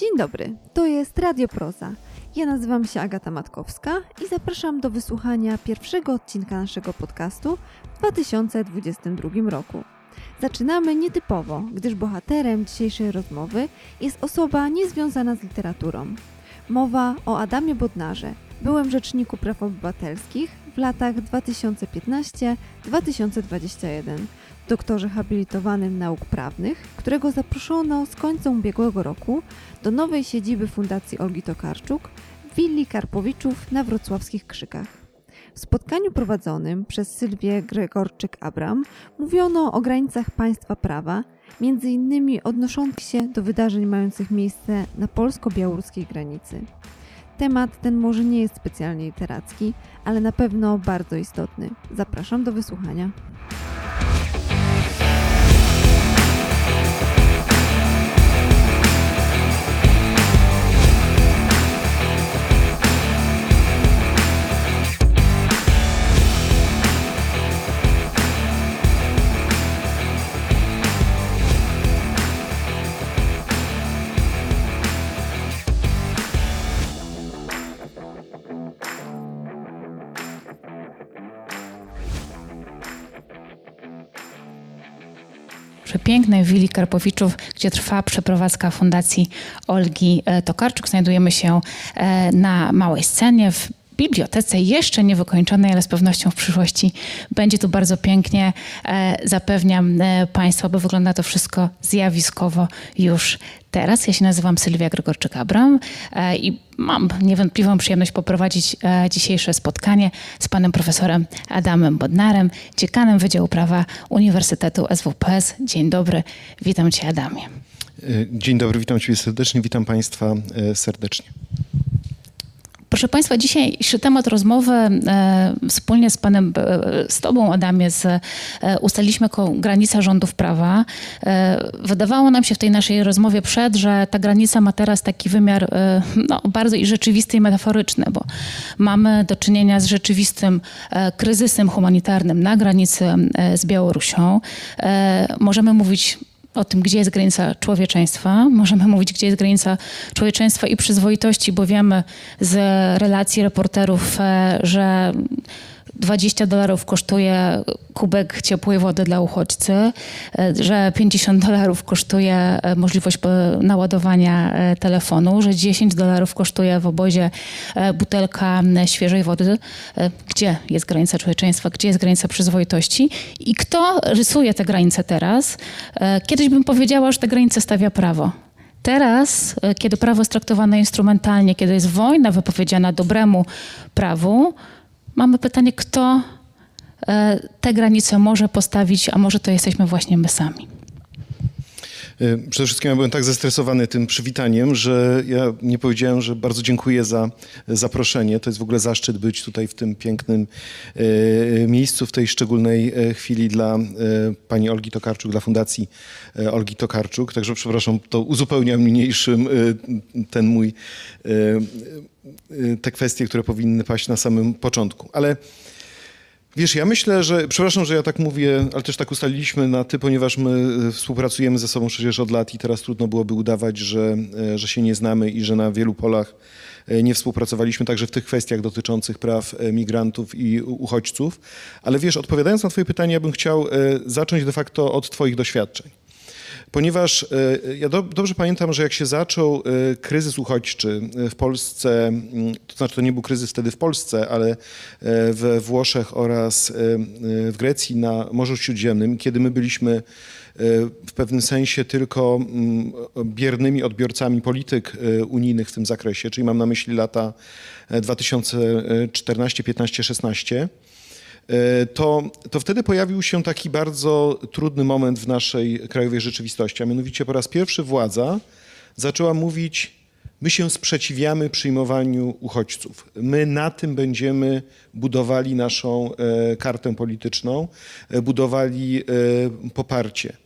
Dzień dobry, to jest Radio Proza. Ja nazywam się Agata Matkowska i zapraszam do wysłuchania pierwszego odcinka naszego podcastu w 2022 roku. Zaczynamy nietypowo, gdyż bohaterem dzisiejszej rozmowy jest osoba niezwiązana z literaturą. Mowa o Adamie Bodnarze, byłym Rzeczniku Praw Obywatelskich w latach 2015-2021, doktorze habilitowanym nauk prawnych, którego zaproszono z końca ubiegłego roku do nowej siedziby Fundacji Olgi Tokarczuk w willi Karpowiczów na wrocławskich Krzykach. W spotkaniu prowadzonym przez Sylwię Gregorczyk-Abram mówiono o granicach państwa prawa, m.in. odnoszących się do wydarzeń mających miejsce na polsko-białoruskiej granicy. Temat ten może nie jest specjalnie literacki, ale na pewno bardzo istotny. Zapraszam do wysłuchania. Pięknej willi Karpowiczów, gdzie trwa przeprowadzka Fundacji Olgi Tokarczuk. Znajdujemy się na małej scenie w bibliotece jeszcze niewykończonej, ale z pewnością w przyszłości będzie tu bardzo pięknie. Zapewniam Państwa, bo wygląda to wszystko zjawiskowo już teraz. Ja się nazywam Sylwia Gregorczyk-Abram i mam niewątpliwą przyjemność poprowadzić dzisiejsze spotkanie z panem profesorem Adamem Bodnarem, dziekanem Wydziału Prawa Uniwersytetu SWPS. Dzień dobry, witam Cię, Adamie. Dzień dobry, witam Ciebie serdecznie, witam Państwa serdecznie. Proszę Państwa, dzisiejszy temat rozmowy wspólnie z panem, z Tobą, Adamie, ustaliliśmy jako granica rządów prawa. Wydawało nam się w tej naszej rozmowie że ta granica ma teraz taki wymiar bardzo i rzeczywisty, i metaforyczny, bo mamy do czynienia z rzeczywistym kryzysem humanitarnym na granicy z Białorusią. Możemy mówić o tym, gdzie jest granica człowieczeństwa. Możemy mówić, gdzie jest granica człowieczeństwa i przyzwoitości, bo wiemy z relacji reporterów, że $20 kosztuje kubek ciepłej wody dla uchodźcy, że $50 kosztuje możliwość naładowania telefonu, że $10 kosztuje w obozie butelka świeżej wody. Gdzie jest granica człowieczeństwa? Gdzie jest granica przyzwoitości? I kto rysuje te granice teraz? Kiedyś bym powiedziała, że te granice stawia prawo. Teraz, kiedy prawo jest traktowane instrumentalnie, kiedy jest wojna wypowiedziana dobremu prawu, mamy pytanie, kto te granice może postawić, a może to jesteśmy właśnie my sami. Przede wszystkim ja byłem tak zestresowany tym przywitaniem, że ja nie powiedziałem, że bardzo dziękuję za zaproszenie. To jest w ogóle zaszczyt być tutaj w tym pięknym miejscu, w tej szczególnej chwili dla pani Olgi Tokarczuk, dla Fundacji Olgi Tokarczuk. Także przepraszam, to uzupełniam niniejszym ten mój, te kwestie, które powinny paść na samym początku. Ale wiesz, ja myślę, że, przepraszam, że ja tak mówię, ale też tak ustaliliśmy na ty, ponieważ my współpracujemy ze sobą przecież od lat i teraz trudno byłoby udawać, że się nie znamy i że na wielu polach nie współpracowaliśmy, także w tych kwestiach dotyczących praw migrantów i uchodźców. Ale wiesz, odpowiadając na twoje pytanie, ja bym chciał zacząć de facto od twoich doświadczeń. Ponieważ ja dobrze pamiętam, że jak się zaczął kryzys uchodźczy w Polsce, to znaczy to nie był kryzys wtedy w Polsce, ale we Włoszech oraz w Grecji na Morzu Śródziemnym, kiedy my byliśmy w pewnym sensie tylko biernymi odbiorcami polityk unijnych w tym zakresie, czyli mam na myśli lata 2014, 15, 16, to wtedy pojawił się taki bardzo trudny moment w naszej krajowej rzeczywistości, a mianowicie po raz pierwszy władza zaczęła mówić, my się sprzeciwiamy przyjmowaniu uchodźców, my na tym będziemy budowali naszą kartę polityczną, budowali poparcie.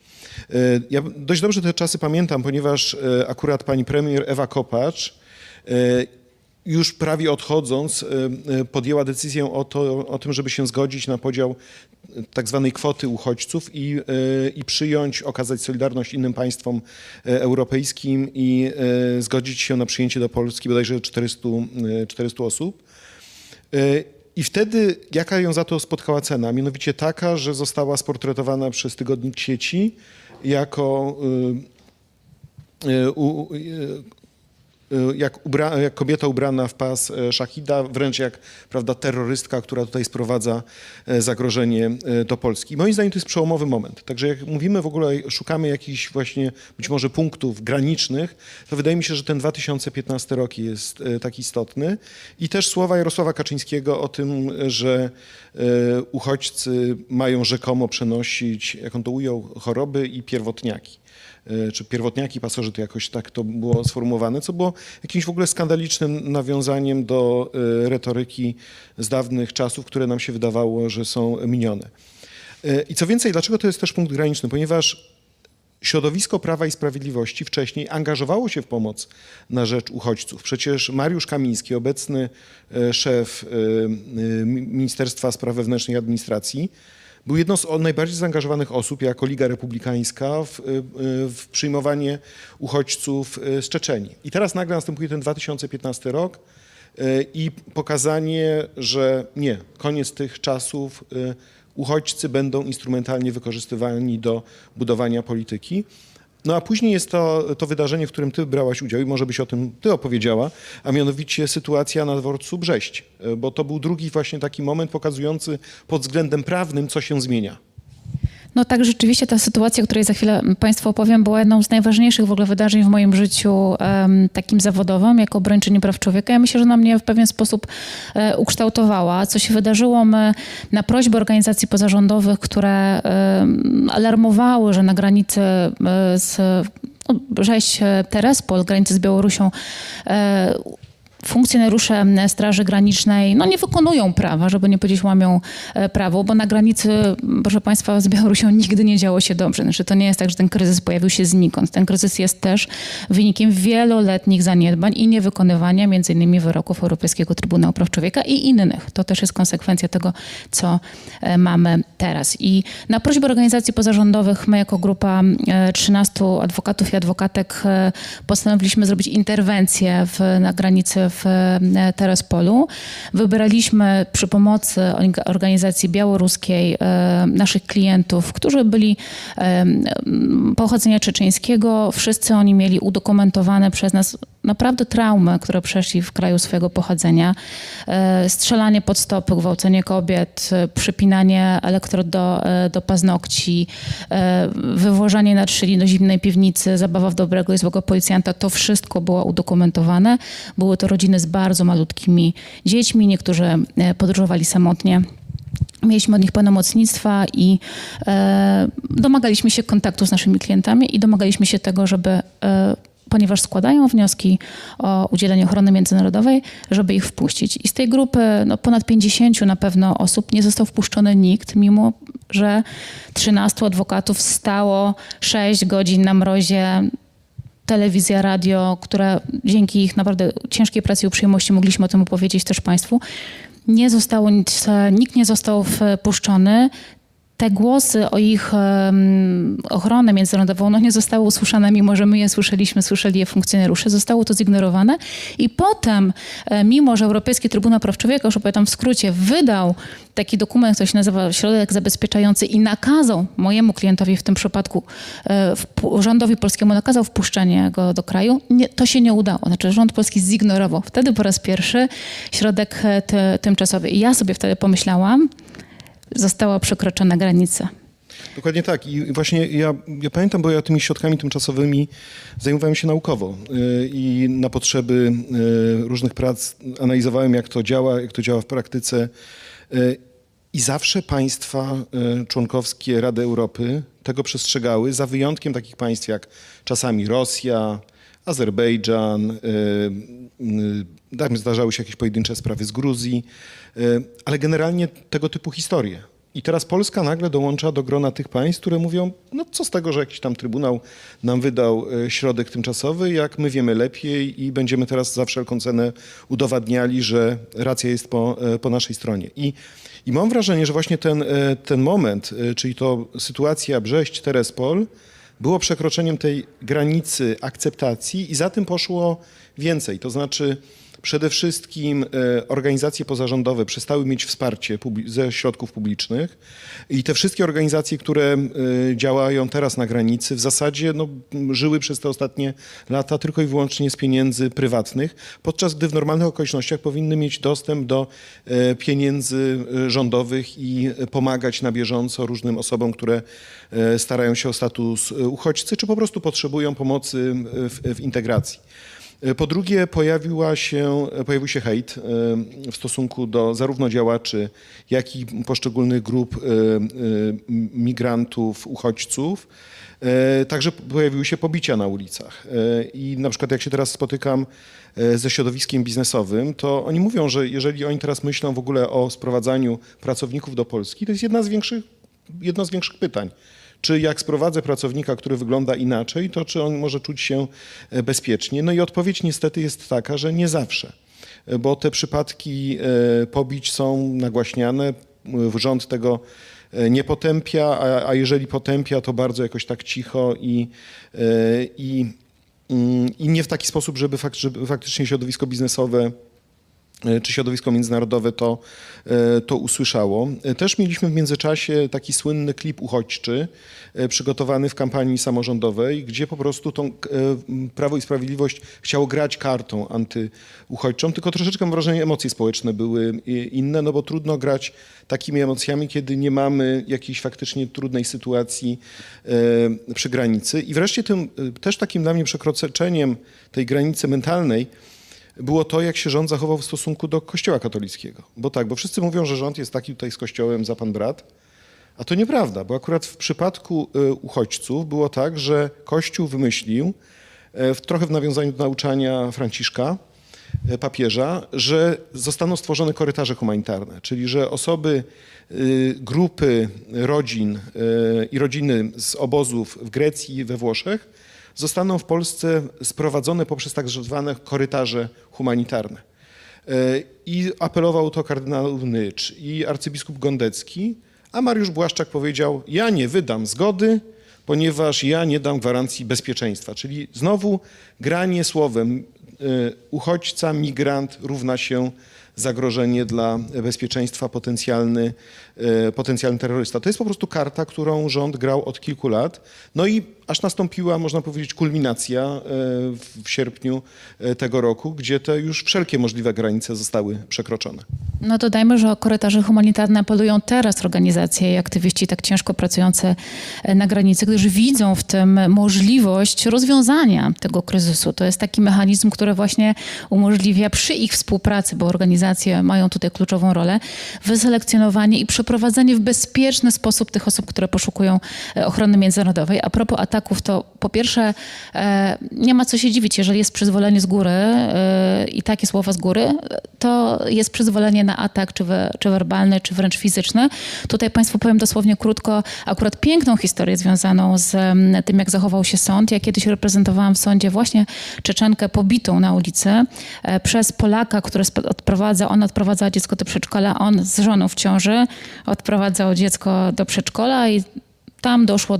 Ja dość dobrze te czasy pamiętam, ponieważ akurat pani premier Ewa Kopacz już prawie odchodząc podjęła decyzję o tym, żeby się zgodzić na podział tak zwanej kwoty uchodźców i przyjąć, okazać solidarność innym państwom europejskim i zgodzić się na przyjęcie do Polski bodajże 400 osób. I wtedy jaka ją za to spotkała cena? Mianowicie taka, że została sportretowana przez Tygodnik Sieci jako jak kobieta ubrana w pas szachida, wręcz jak, prawda, terrorystka, która tutaj sprowadza zagrożenie do Polski. I moim zdaniem to jest przełomowy moment. Także jak mówimy w ogóle, szukamy jakichś właśnie być może punktów granicznych, to wydaje mi się, że ten 2015 rok jest tak istotny. I też słowa Jarosława Kaczyńskiego o tym, że uchodźcy mają rzekomo przenosić, jak on to ujął, choroby i pierwotniaki. Czy pierwotniaki, pasożyty, jakoś tak to było sformułowane, co było jakimś w ogóle skandalicznym nawiązaniem do retoryki z dawnych czasów, które nam się wydawało, że są minione. I co więcej, dlaczego to jest też punkt graniczny? Ponieważ środowisko Prawa i Sprawiedliwości wcześniej angażowało się w pomoc na rzecz uchodźców. Przecież Mariusz Kamiński, obecny szef Ministerstwa Spraw Wewnętrznych i Administracji, był jedną z najbardziej zaangażowanych osób jako Liga Republikańska w przyjmowanie uchodźców z Czeczenii. I teraz nagle następuje ten 2015 rok i pokazanie, że nie, koniec tych czasów, uchodźcy będą instrumentalnie wykorzystywani do budowania polityki. No a później jest to wydarzenie, w którym ty brałaś udział i może byś o tym ty opowiedziała, a mianowicie sytuacja na dworcu Brześć, bo to był drugi właśnie taki moment pokazujący pod względem prawnym, co się zmienia. No tak, rzeczywiście ta sytuacja, o której za chwilę państwu opowiem, była jedną z najważniejszych w ogóle wydarzeń w moim życiu takim zawodowym, jako obrończyni praw człowieka. Ja myślę, że ona mnie w pewien sposób ukształtowała. Co się wydarzyło, my na prośbę organizacji pozarządowych, które alarmowały, że na granicy z Brześć-Terespol, granicy z Białorusią, funkcjonariusze Straży Granicznej nie wykonują prawa, żeby nie powiedzieć łamią prawo, bo na granicy, proszę państwa, z Białorusią nigdy nie działo się dobrze. Znaczy, to nie jest tak, że ten kryzys pojawił się znikąd. Ten kryzys jest też wynikiem wieloletnich zaniedbań i niewykonywania między innymi wyroków Europejskiego Trybunału Praw Człowieka i innych. To też jest konsekwencja tego, co mamy teraz. I na prośbę organizacji pozarządowych my jako grupa 13 adwokatów i adwokatek postanowiliśmy zrobić interwencję na granicy w Terespolu. Wybraliśmy przy pomocy organizacji białoruskiej naszych klientów, którzy byli pochodzenia czeczeńskiego. Wszyscy oni mieli udokumentowane przez nas naprawdę traumy, które przeszli w kraju swojego pochodzenia. Strzelanie pod stopy, gwałcenie kobiet, przypinanie elektrod do paznokci, wywożenie na 3 dni do zimnej piwnicy, zabawa w dobrego i złego policjanta. To wszystko było udokumentowane. Były to rodziny z bardzo malutkimi dziećmi, niektórzy podróżowali samotnie. Mieliśmy od nich pełnomocnictwa i domagaliśmy się kontaktu z naszymi klientami i domagaliśmy się tego, żeby, ponieważ składają wnioski o udzielenie ochrony międzynarodowej, żeby ich wpuścić. I z tej grupy ponad 50 na pewno osób nie został wpuszczony nikt, mimo że 13 adwokatów stało 6 godzin na mrozie, telewizja, radio, które dzięki ich naprawdę ciężkiej pracy i uprzejmości mogliśmy o tym opowiedzieć też państwu. Nie zostało nic, nikt nie został wpuszczony. Te głosy o ich ochronę międzynarodową nie zostały usłyszane, mimo że my je słyszeliśmy, słyszeli je funkcjonariusze. Zostało to zignorowane i potem, mimo że Europejski Trybunał Praw Człowieka, już opowiadam w skrócie, wydał taki dokument, który się nazywa środek zabezpieczający i nakazał mojemu klientowi w tym przypadku, rządowi polskiemu nakazał wpuszczenie go do kraju, to się nie udało. Znaczy rząd polski zignorował. Wtedy po raz pierwszy środek tymczasowy. I ja sobie wtedy pomyślałam, została przekroczona granica. Dokładnie tak. I właśnie ja pamiętam, bo ja tymi środkami tymczasowymi zajmowałem się naukowo i na potrzeby różnych prac analizowałem, jak to działa w praktyce. I zawsze państwa członkowskie Rady Europy tego przestrzegały, za wyjątkiem takich państw jak czasami Rosja, Azerbejdżan, zdarzały się jakieś pojedyncze sprawy z Gruzji, ale generalnie tego typu historie. I teraz Polska nagle dołącza do grona tych państw, które mówią, no co z tego, że jakiś tam trybunał nam wydał środek tymczasowy, jak my wiemy lepiej i będziemy teraz za wszelką cenę udowadniali, że racja jest po naszej stronie. I mam wrażenie, że właśnie ten moment, czyli to sytuacja Brześć-Terespol, było przekroczeniem tej granicy akceptacji i za tym poszło więcej. To znaczy przede wszystkim organizacje pozarządowe przestały mieć wsparcie ze środków publicznych i te wszystkie organizacje, które działają teraz na granicy, w zasadzie no, żyły przez te ostatnie lata tylko i wyłącznie z pieniędzy prywatnych, podczas gdy w normalnych okolicznościach powinny mieć dostęp do pieniędzy rządowych i pomagać na bieżąco różnym osobom, które starają się o status uchodźcy, czy po prostu potrzebują pomocy w integracji. Po drugie, pojawił się hejt w stosunku do zarówno działaczy, jak i poszczególnych grup migrantów, uchodźców. Także pojawiły się pobicia na ulicach. I na przykład jak się teraz spotykam ze środowiskiem biznesowym, to oni mówią, że jeżeli oni teraz myślą w ogóle o sprowadzaniu pracowników do Polski, to jest jedno z większych pytań. Czy jak sprowadzę pracownika, który wygląda inaczej, to czy on może czuć się bezpiecznie? No i odpowiedź niestety jest taka, że nie zawsze, bo te przypadki pobić są nagłaśniane, rząd tego nie potępia, a jeżeli potępia, to bardzo jakoś tak cicho i nie w taki sposób, żeby faktycznie środowisko biznesowe czy środowisko międzynarodowe to usłyszało. Też mieliśmy w międzyczasie taki słynny klip uchodźczy przygotowany w kampanii samorządowej, gdzie po prostu Prawo i Sprawiedliwość chciało grać kartą antyuchodźczą, tylko troszeczkę mam wrażenie, emocje społeczne były inne, no bo trudno grać takimi emocjami, kiedy nie mamy jakiejś faktycznie trudnej sytuacji przy granicy. I wreszcie tym też takim dla mnie przekroczeniem tej granicy mentalnej było to, jak się rząd zachował w stosunku do Kościoła katolickiego. Bo wszyscy mówią, że rząd jest taki tutaj z Kościołem za pan brat, a to nieprawda, bo akurat w przypadku uchodźców było tak, że Kościół wymyślił, trochę w nawiązaniu do nauczania Franciszka, papieża, że zostaną stworzone korytarze humanitarne, czyli że osoby, grupy rodzin i rodziny z obozów w Grecji i we Włoszech zostaną w Polsce sprowadzone poprzez tak zwane korytarze humanitarne. I apelował to kardynał Nycz i arcybiskup Gądecki, a Mariusz Błaszczak powiedział, ja nie wydam zgody, ponieważ ja nie dam gwarancji bezpieczeństwa. Czyli znowu granie słowem uchodźca, migrant równa się zagrożenie dla bezpieczeństwa, potencjalny terrorysta. To jest po prostu karta, którą rząd grał od kilku lat. No i aż nastąpiła, można powiedzieć, kulminacja w sierpniu tego roku, gdzie te już wszelkie możliwe granice zostały przekroczone. No dodajmy, że o korytarze humanitarne apelują teraz organizacje i aktywiści tak ciężko pracujące na granicy, gdyż widzą w tym możliwość rozwiązania tego kryzysu. To jest taki mechanizm, który właśnie umożliwia przy ich współpracy, bo organizacje mają tutaj kluczową rolę, wyselekcjonowanie i przeprowadzenie w bezpieczny sposób tych osób, które poszukują ochrony międzynarodowej. A propos ataków, to po pierwsze nie ma co się dziwić, jeżeli jest przyzwolenie z góry i takie słowa z góry, to jest przyzwolenie na atak, czy werbalny, czy wręcz fizyczny. Tutaj Państwu powiem dosłownie krótko akurat piękną historię związaną z tym, jak zachował się sąd. Ja kiedyś reprezentowałam w sądzie właśnie Czeczenkę pobitą na ulicy przez Polaka, który odprowadzała dziecko do przedszkola, on z żoną w ciąży odprowadzał dziecko do przedszkola i tam doszło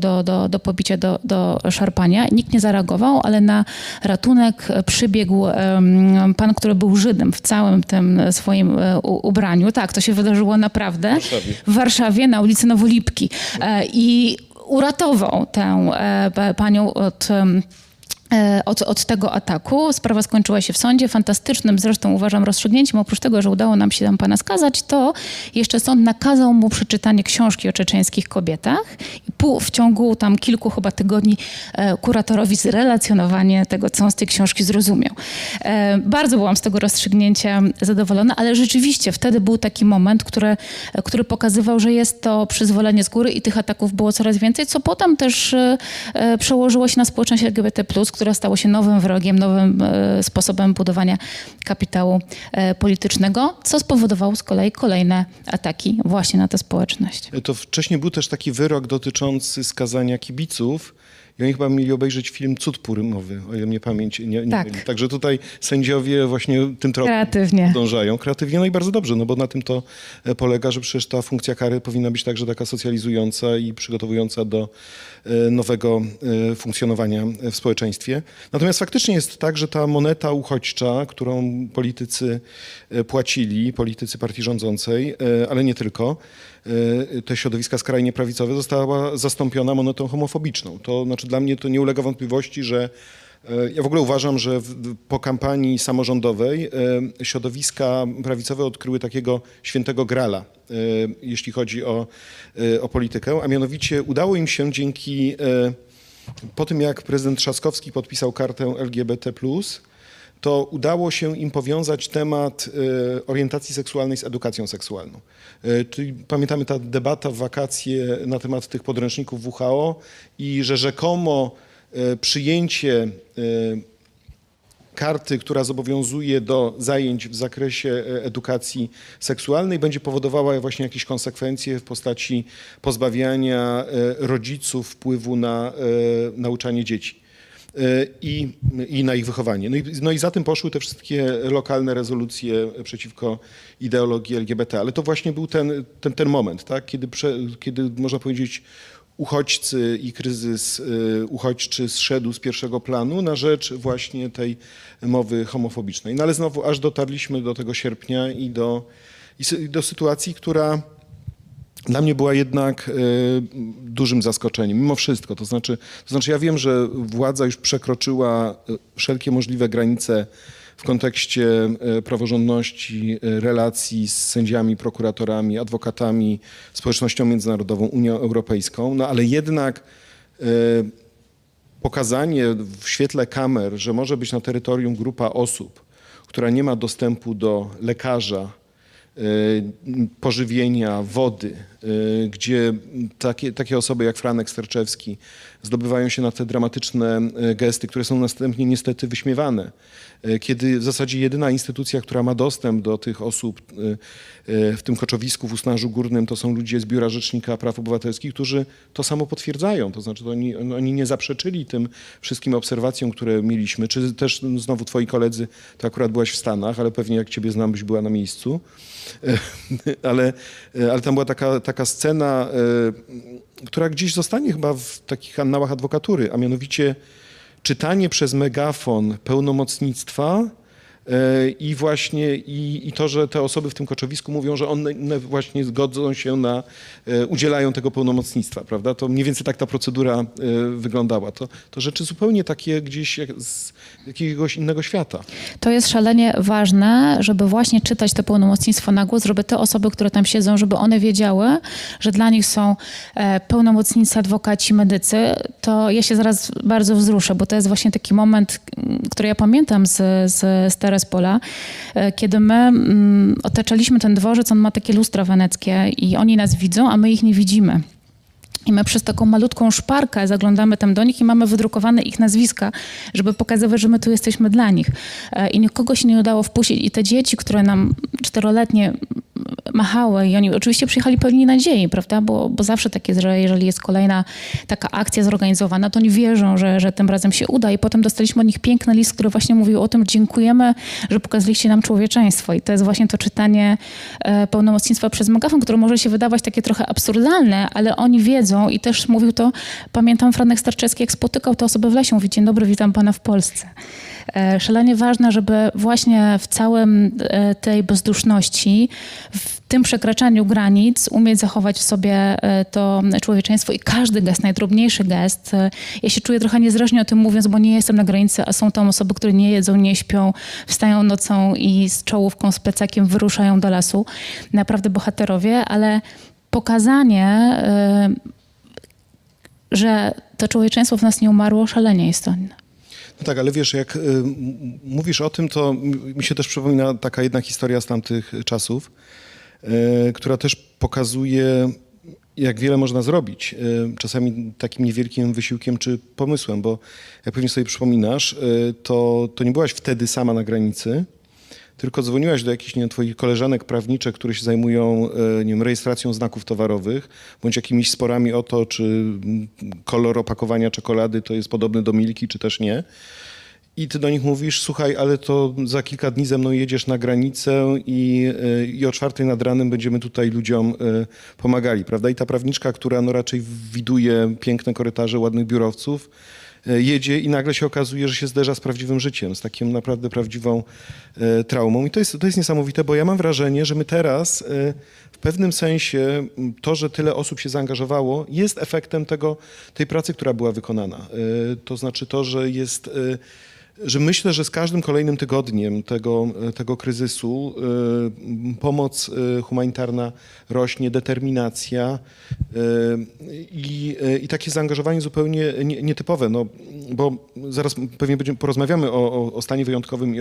do pobicia, do szarpania. Nikt nie zareagował, ale na ratunek przybiegł pan, który był Żydem w całym tym swoim ubraniu. Tak, to się wydarzyło naprawdę w Warszawie na ulicy Nowolipki. I uratował tę panią od tego ataku. Sprawa skończyła się w sądzie. Fantastycznym zresztą uważam rozstrzygnięciem. Oprócz tego, że udało nam się tam pana skazać, to jeszcze sąd nakazał mu przeczytanie książki o czeczeńskich kobietach. W ciągu tam kilku chyba tygodni kuratorowi zrelacjonowanie tego, co on z tej książki zrozumiał. Bardzo byłam z tego rozstrzygnięcia zadowolona, ale rzeczywiście wtedy był taki moment, który pokazywał, że jest to przyzwolenie z góry i tych ataków było coraz więcej, co potem też przełożyło się na społeczność LGBT+, które stało się nowym wrogiem, nowym sposobem budowania kapitału politycznego, co spowodowało z kolei kolejne ataki właśnie na tę społeczność. To wcześniej był też taki wyrok dotyczący skazania kibiców. I oni chyba mieli obejrzeć film Cud Purymowy, o ile mnie pamięć nie myli. Także tutaj sędziowie właśnie tym tropem podążają. Kreatywnie, no i bardzo dobrze, no bo na tym to polega, że przecież ta funkcja kary powinna być także taka socjalizująca i przygotowująca do nowego funkcjonowania w społeczeństwie. Natomiast faktycznie jest tak, że ta moneta uchodźcza, którą politycy płacili, politycy partii rządzącej, ale nie tylko, te środowiska skrajnie prawicowe, została zastąpiona monetą homofobiczną. To znaczy dla mnie to nie ulega wątpliwości, że ja w ogóle uważam, że po kampanii samorządowej środowiska prawicowe odkryły takiego świętego grala, jeśli chodzi o politykę, a mianowicie udało im się dzięki, po tym jak prezydent Trzaskowski podpisał kartę LGBT+, to udało się im powiązać temat orientacji seksualnej z edukacją seksualną. Czyli pamiętamy ta debata w wakacje na temat tych podręczników WHO i że rzekomo przyjęcie karty, która zobowiązuje do zajęć w zakresie edukacji seksualnej, będzie powodowała właśnie jakieś konsekwencje w postaci pozbawiania rodziców wpływu na nauczanie dzieci i na ich wychowanie. No i za tym poszły te wszystkie lokalne rezolucje przeciwko ideologii LGBT. Ale to właśnie był ten moment, tak? Kiedy można powiedzieć uchodźcy i kryzys uchodźczy zszedł z pierwszego planu na rzecz właśnie tej mowy homofobicznej. No ale znowu aż dotarliśmy do tego sierpnia i do sytuacji, która dla mnie była jednak dużym zaskoczeniem, mimo wszystko. To znaczy ja wiem, że władza już przekroczyła wszelkie możliwe granice w kontekście praworządności, relacji z sędziami, prokuratorami, adwokatami, społecznością międzynarodową, Unią Europejską, no ale jednak pokazanie w świetle kamer, że może być na terytorium grupa osób, która nie ma dostępu do lekarza, pożywienia, wody, gdzie takie osoby jak Franek Starczewski zdobywają się na te dramatyczne gesty, które są następnie niestety wyśmiewane. Kiedy w zasadzie jedyna instytucja, która ma dostęp do tych osób w tym koczowisku w Usnarzu Górnym, to są ludzie z Biura Rzecznika Praw Obywatelskich, którzy to samo potwierdzają. To znaczy oni nie zaprzeczyli tym wszystkim obserwacjom, które mieliśmy. Czy też znowu twoi koledzy, to akurat byłaś w Stanach, ale pewnie jak ciebie znam, byś była na miejscu. Ale tam była taka scena, która gdzieś zostanie chyba w takich annałach adwokatury, a mianowicie czytanie przez megafon pełnomocnictwa i właśnie i to, że te osoby w tym koczowisku mówią, że one właśnie zgodzą się udzielają tego pełnomocnictwa, prawda? To mniej więcej tak ta procedura wyglądała. To rzeczy zupełnie takie gdzieś z jakiegoś innego świata. To jest szalenie ważne, żeby właśnie czytać to pełnomocnictwo na głos, żeby te osoby, które tam siedzą, żeby one wiedziały, że dla nich są pełnomocnicy, adwokaci, medycy. To ja się zaraz bardzo wzruszę, bo to jest właśnie taki moment, który ja pamiętam z Terespola, kiedy my otaczaliśmy ten dworzec, on ma takie lustra weneckie i oni nas widzą, a my ich nie widzimy. I my przez taką malutką szparkę zaglądamy tam do nich i mamy wydrukowane ich nazwiska, żeby pokazywać, że my tu jesteśmy dla nich. I nikogo się nie udało wpuścić. I te dzieci, które nam 4-letnie machały i oni oczywiście przyjechali pełni nadziei, prawda? Bo zawsze takie, że jeżeli jest kolejna taka akcja zorganizowana, to oni wierzą, że tym razem się uda. I potem dostaliśmy od nich piękny list, który właśnie mówił o tym, dziękujemy, że pokazaliście nam człowieczeństwo. I to jest właśnie to czytanie pełnomocnictwa przez megafon, które może się wydawać takie trochę absurdalne, ale oni wiedzą. I też mówił to, pamiętam, Franek Starczewski, jak spotykał te osoby w lesie, mówi: dzień dobry, witam pana w Polsce. Szalenie ważne, żeby właśnie w całym tej bezduszności, w tym przekraczaniu granic umieć zachować w sobie to człowieczeństwo i każdy gest, najdrobniejszy gest. Ja się czuję trochę niezręcznie o tym mówiąc, bo nie jestem na granicy, a są tam osoby, które nie jedzą, nie śpią, wstają nocą i z czołówką, z plecakiem wyruszają do lasu. Naprawdę bohaterowie, ale pokazanie, że to człowieczeństwo w nas nie umarło, szalenie istotne. No tak, ale wiesz, jak mówisz o tym, to mi się też przypomina taka jedna historia z tamtych czasów, która też pokazuje, jak wiele można zrobić, czasami takim niewielkim wysiłkiem czy pomysłem, bo jak pewnie sobie przypominasz, to nie byłaś wtedy sama na granicy, tylko dzwoniłaś do jakichś, nie wiem, twoich koleżanek prawniczek, które się zajmują, nie wiem, rejestracją znaków towarowych, bądź jakimiś sporami o to, czy kolor opakowania czekolady to jest podobny do Milki, czy też nie. I ty do nich mówisz, słuchaj, ale to za kilka dni ze mną jedziesz na granicę i o 4:00 nad ranem będziemy tutaj ludziom pomagali, prawda? I ta prawniczka, która no raczej widuje piękne korytarze ładnych biurowców, jedzie i nagle się okazuje, że się zderza z prawdziwym życiem, z taką naprawdę prawdziwą traumą. I to jest niesamowite, bo ja mam wrażenie, że my teraz w pewnym sensie to, że tyle osób się zaangażowało, jest efektem tej pracy, która była wykonana. To znaczy to, że jest... że myślę, że z każdym kolejnym tygodniem tego kryzysu pomoc humanitarna rośnie, determinacja i takie zaangażowanie zupełnie nietypowe, no, bo zaraz pewnie porozmawiamy o stanie wyjątkowym i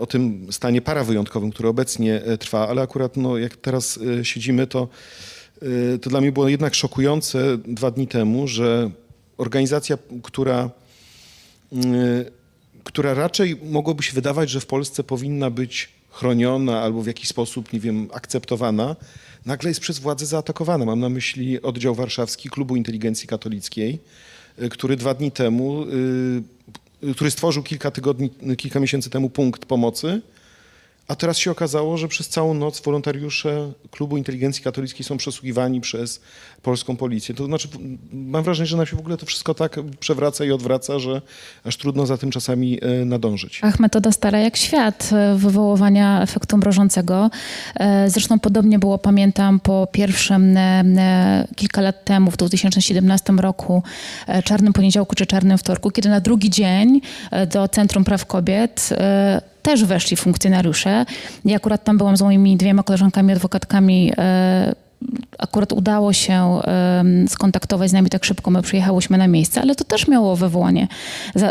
o tym stanie parawyjątkowym, który obecnie trwa, ale akurat no, jak teraz siedzimy, to dla mnie było jednak szokujące 2 dni temu, że organizacja, która raczej mogłoby się wydawać, że w Polsce powinna być chroniona albo w jakiś sposób, nie wiem, akceptowana, nagle jest przez władzę zaatakowana. Mam na myśli oddział warszawski Klubu Inteligencji Katolickiej, który 2 dni temu, który stworzył kilka miesięcy temu punkt pomocy, a teraz się okazało, że przez całą noc wolontariusze Klubu Inteligencji Katolickiej są przesłuchiwani przez polską policję. To znaczy, mam wrażenie, że nam się w ogóle to wszystko tak przewraca i odwraca, że aż trudno za tym czasami nadążyć. Ach, metoda stara jak świat wywoływania efektu mrożącego. Zresztą podobnie było, pamiętam, po pierwszym kilka lat temu, w 2017 roku, Czarnym Poniedziałku czy Czarnym Wtorku, kiedy na drugi dzień do Centrum Praw Kobiet też weszli funkcjonariusze. Ja akurat tam byłam z moimi 2 koleżankami, adwokatkami. Akurat udało się skontaktować z nami tak szybko, my przyjechałyśmy na miejsce, ale to też miało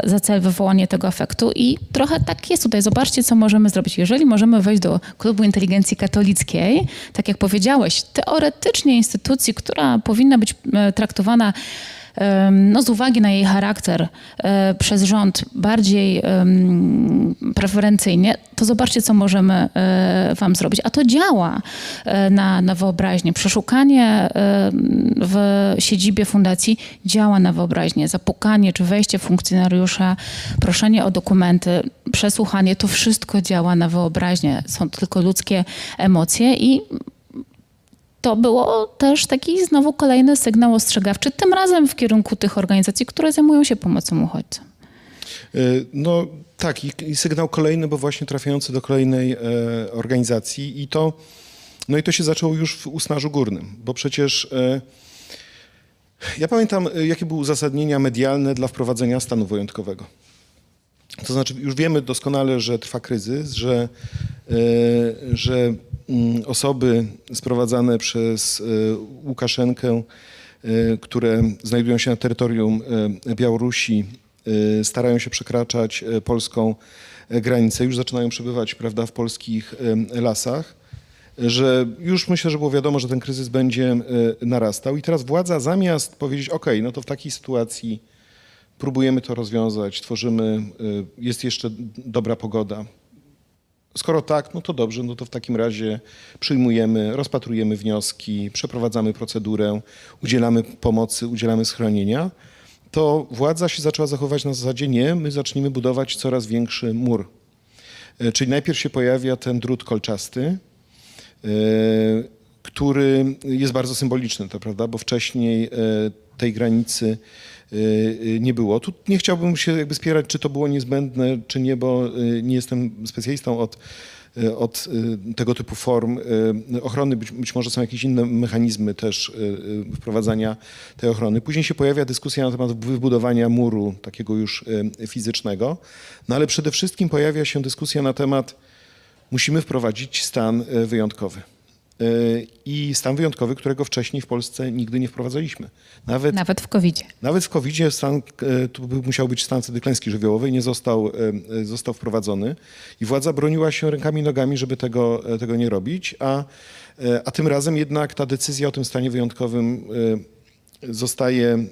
za cel wywołanie tego efektu i trochę tak jest tutaj. Zobaczcie, co możemy zrobić. Jeżeli możemy wejść do Klubu Inteligencji Katolickiej, tak jak powiedziałeś, teoretycznie instytucji, która powinna być traktowana no, z uwagi na jej charakter przez rząd bardziej preferencyjnie, to zobaczcie, co możemy wam zrobić. A to działa na wyobraźnię. Przeszukanie w siedzibie fundacji działa na wyobraźnię. Zapukanie czy wejście funkcjonariusza, proszenie o dokumenty, przesłuchanie, to wszystko działa na wyobraźnię. Są tylko ludzkie emocje i to było też taki znowu kolejny sygnał ostrzegawczy, tym razem w kierunku tych organizacji, które zajmują się pomocą uchodźcom. No tak, i sygnał kolejny, bo właśnie trafiający do kolejnej organizacji i to się zaczęło już w Usnarzu Górnym, bo przecież ja pamiętam, jakie były uzasadnienia medialne dla wprowadzenia stanu wyjątkowego. To znaczy już wiemy doskonale, że trwa kryzys, że osoby sprowadzane przez Łukaszenkę, które znajdują się na terytorium Białorusi, starają się przekraczać polską granicę, już zaczynają przebywać, prawda, w polskich lasach, że już myślę, że było wiadomo, że ten kryzys będzie narastał i teraz władza zamiast powiedzieć, ok, no to w takiej sytuacji próbujemy to rozwiązać, tworzymy, jest jeszcze dobra pogoda. Skoro tak, no to dobrze, no to w takim razie przyjmujemy, rozpatrujemy wnioski, przeprowadzamy procedurę, udzielamy pomocy, udzielamy schronienia, to władza się zaczęła zachowywać na zasadzie nie, my zaczniemy budować coraz większy mur. Czyli najpierw się pojawia ten drut kolczasty, który jest bardzo symboliczny, to prawda, bo wcześniej tej granicy nie było. Tu nie chciałbym się jakby spierać, czy to było niezbędne, czy nie, bo nie jestem specjalistą od tego typu form ochrony. Być może są jakieś inne mechanizmy też wprowadzania tej ochrony. Później się pojawia dyskusja na temat wybudowania muru takiego już fizycznego, no ale przede wszystkim pojawia się dyskusja na temat musimy wprowadzić stan wyjątkowy. i stan wyjątkowy, którego wcześniej w Polsce nigdy nie wprowadzaliśmy. Nawet w COVID-zie. Nawet w COVID-zie stan, tu musiał być stan wtedy klęski żywiołowej, nie został wprowadzony i władza broniła się rękami i nogami, żeby tego nie robić, a tym razem jednak ta decyzja o tym stanie wyjątkowym zostaje